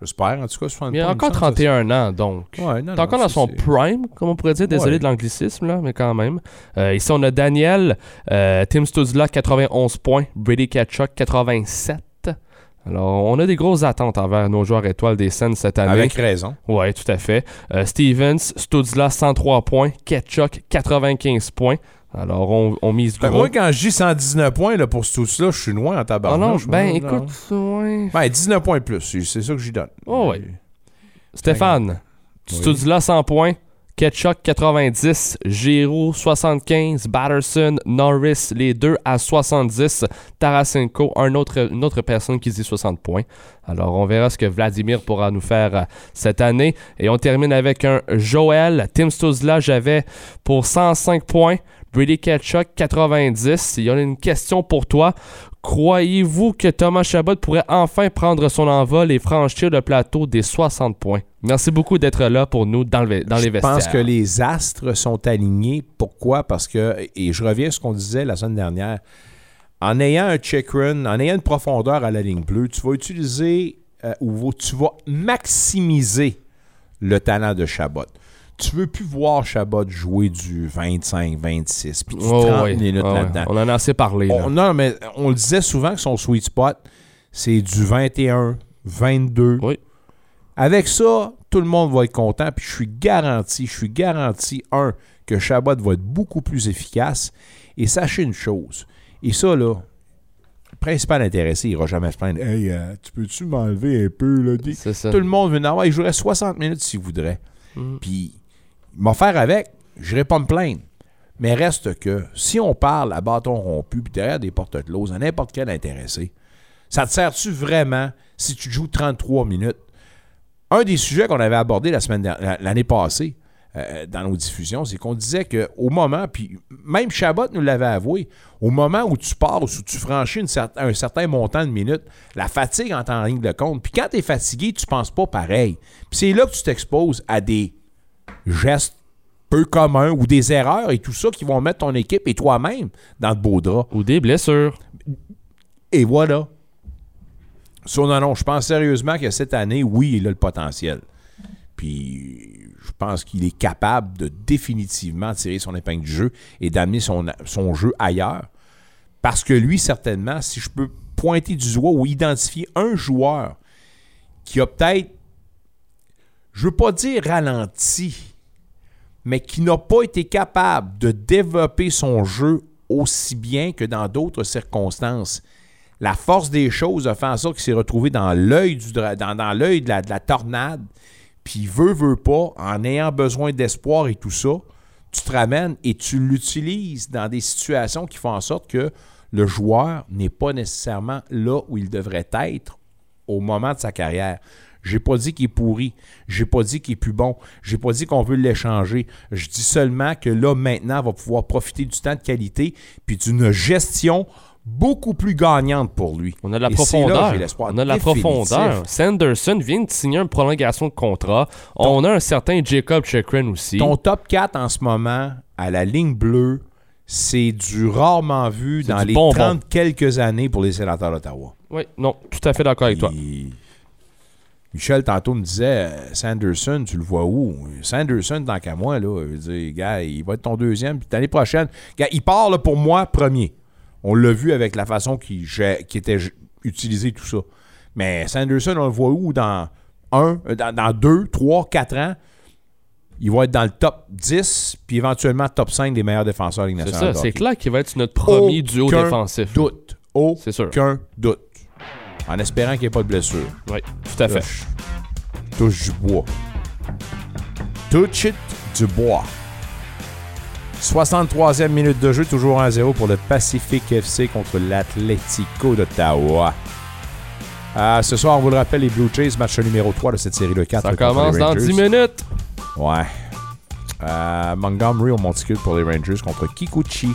J'espère, en tout cas, 60 points. Il a encore 31 ans, donc. Ouais, non, encore dans son prime, comme on pourrait dire. Désolé de l'anglicisme, là, mais quand même. Ici, on a Daniel, Tim Stutzla, 91 points. Brady Kachuk, 87. Alors, on a des grosses attentes envers nos joueurs étoiles des Sens cette année. Avec raison. Oui, tout à fait. Stevens, Stutzla, 103 points. Kachuk, 95 points. Alors, on mise gros. Ben moi, quand je dis 119 points là, pour Stutzla, je suis loin en tabarnouche. Écoute, ouais. 19 points plus, c'est ça que j'y donne. Oh, oui. Stéphane, Stutzla, 100 points. Ketchuk 90, Giroux 75, Batterson, Norris, les deux à 70, Tarasenko, une autre personne qui dit 60 points. Alors on verra ce que Vladimir pourra nous faire cette année. Et on termine avec un Joël, Tim Stutzla, j'avais pour 105 points, Brady Kachuk 90. Il y a une question pour toi. Croyez-vous que Thomas Chabot pourrait enfin prendre son envol et franchir le plateau des 60 points? Merci beaucoup d'être là pour nous dans les vestiaires. Je pense que les astres sont alignés. Pourquoi? Parce que, et je reviens à ce qu'on disait la semaine dernière, en ayant un check-run, en ayant une profondeur à la ligne bleue, tu vas utiliser ou tu vas maximiser le talent de Chabot. Tu veux plus voir Chabot jouer du 25, 26, puis du 30 minutes là-dedans. On en a assez parlé. Mais on le disait souvent que son sweet spot, c'est du 21, 22. Oui. Avec ça, tout le monde va être content, puis je suis garanti, que Chabot va être beaucoup plus efficace. Et sachez une chose, et ça, là, principal intéressé, il n'ira jamais se plaindre. Hey, tu peux-tu m'enlever un peu, là? C'est ça. Tout le monde veut en avoir. Il jouerait 60 minutes s'il voudrait. Puis, m'en faire avec, je n'irai pas me plaindre. Mais reste que, si on parle à bâton rompu, puis derrière des portes closes, à n'importe quel intéressé, ça te sert-tu vraiment si tu joues 33 minutes? Un des sujets qu'on avait abordé l'année passée dans nos diffusions, c'est qu'on disait qu'au moment, puis même Chabot nous l'avait avoué, au moment où tu passes, où tu franchis un certain montant de minutes, la fatigue entre en ligne de compte. Puis quand tu es fatigué, tu ne penses pas pareil. Puis c'est là que tu t'exposes à des gestes peu communs ou des erreurs et tout ça qui vont mettre ton équipe et toi-même dans le beau drap. Ou des blessures. Et voilà. Non, je pense sérieusement que cette année, oui, il a le potentiel. Puis, je pense qu'il est capable de définitivement tirer son épingle du jeu et d'amener son jeu ailleurs. Parce que lui, certainement, si je peux pointer du doigt ou identifier un joueur qui a peut-être, je ne veux pas dire ralenti, mais qui n'a pas été capable de développer son jeu aussi bien que dans d'autres circonstances, la force des choses a fait en sorte qu'il s'est retrouvé dans l'œil dans l'œil de la tornade. Puis veut pas, en ayant besoin d'espoir et tout ça, tu te ramènes et tu l'utilises dans des situations qui font en sorte que le joueur n'est pas nécessairement là où il devrait être au moment de sa carrière. J'ai pas dit qu'il est pourri, j'ai pas dit qu'il est plus bon, j'ai pas dit qu'on veut l'échanger. Je dis seulement que là, maintenant, on va pouvoir profiter du temps de qualité puis d'une gestion beaucoup plus gagnante pour lui. On a de la profondeur. On a de la profondeur. Sanderson vient de signer une prolongation de contrat. On a un certain Jacob Chikrin aussi. Ton top 4 en ce moment, à la ligne bleue, c'est du rarement vu dans les 30 quelques années pour les Sénateurs d'Ottawa. Oui, non, tout à fait d'accord avec toi. Michel, tantôt, me disait « Sanderson, tu le vois où? » Sanderson, tant qu'à moi, là, je veux dire, gars, il va être ton deuxième. Puis l'année prochaine, gars, il part là, pour moi premier. On l'a vu avec la façon qui était utilisé tout ça. Mais Sanderson, on le voit où dans 2, 3, 4 ans? Il va être dans le top 10, puis éventuellement top 5 des meilleurs défenseurs de la Ligue nationale. C'est ça, c'est clair qu'il va être notre premier duo défensif. Aucun doute. En espérant qu'il n'y ait pas de blessure. Oui, tout à fait. Touche du bois. Touche du bois. 63e minute de jeu, toujours 1-0 pour le Pacifique FC contre l'Atletico d'Ottawa. Ce soir, on vous le rappelle, les Blue Jays, match numéro 3 de cette série de 4. Ça commence dans 10 minutes. Ouais. Montgomery au Monticule pour les Rangers contre Kikuchi.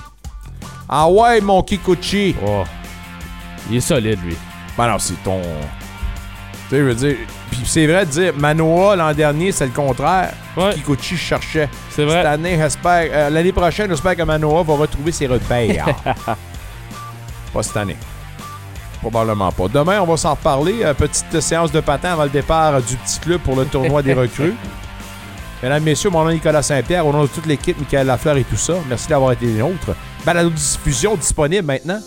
Ah ouais, mon Kikuchi! Oh. Il est solide, lui. Ben non, c'est ton... Tu sais, je veux dire... Puis c'est vrai de dire, Manoa, l'an dernier, c'est le contraire. Ouais. Kikuchi cherchait. C'est vrai. Cette année, l'année prochaine, j'espère que Manoa va retrouver ses repères. Pas cette année. Probablement pas. Demain, on va s'en reparler. Petite séance de patins avant le départ du petit club pour le tournoi des recrues. Mesdames, messieurs, mon nom est Nicolas Saint-Pierre. Au nom de toute l'équipe, Michael Lafleur et tout ça, merci d'avoir été les nôtres. Balado-diffusion disponible maintenant.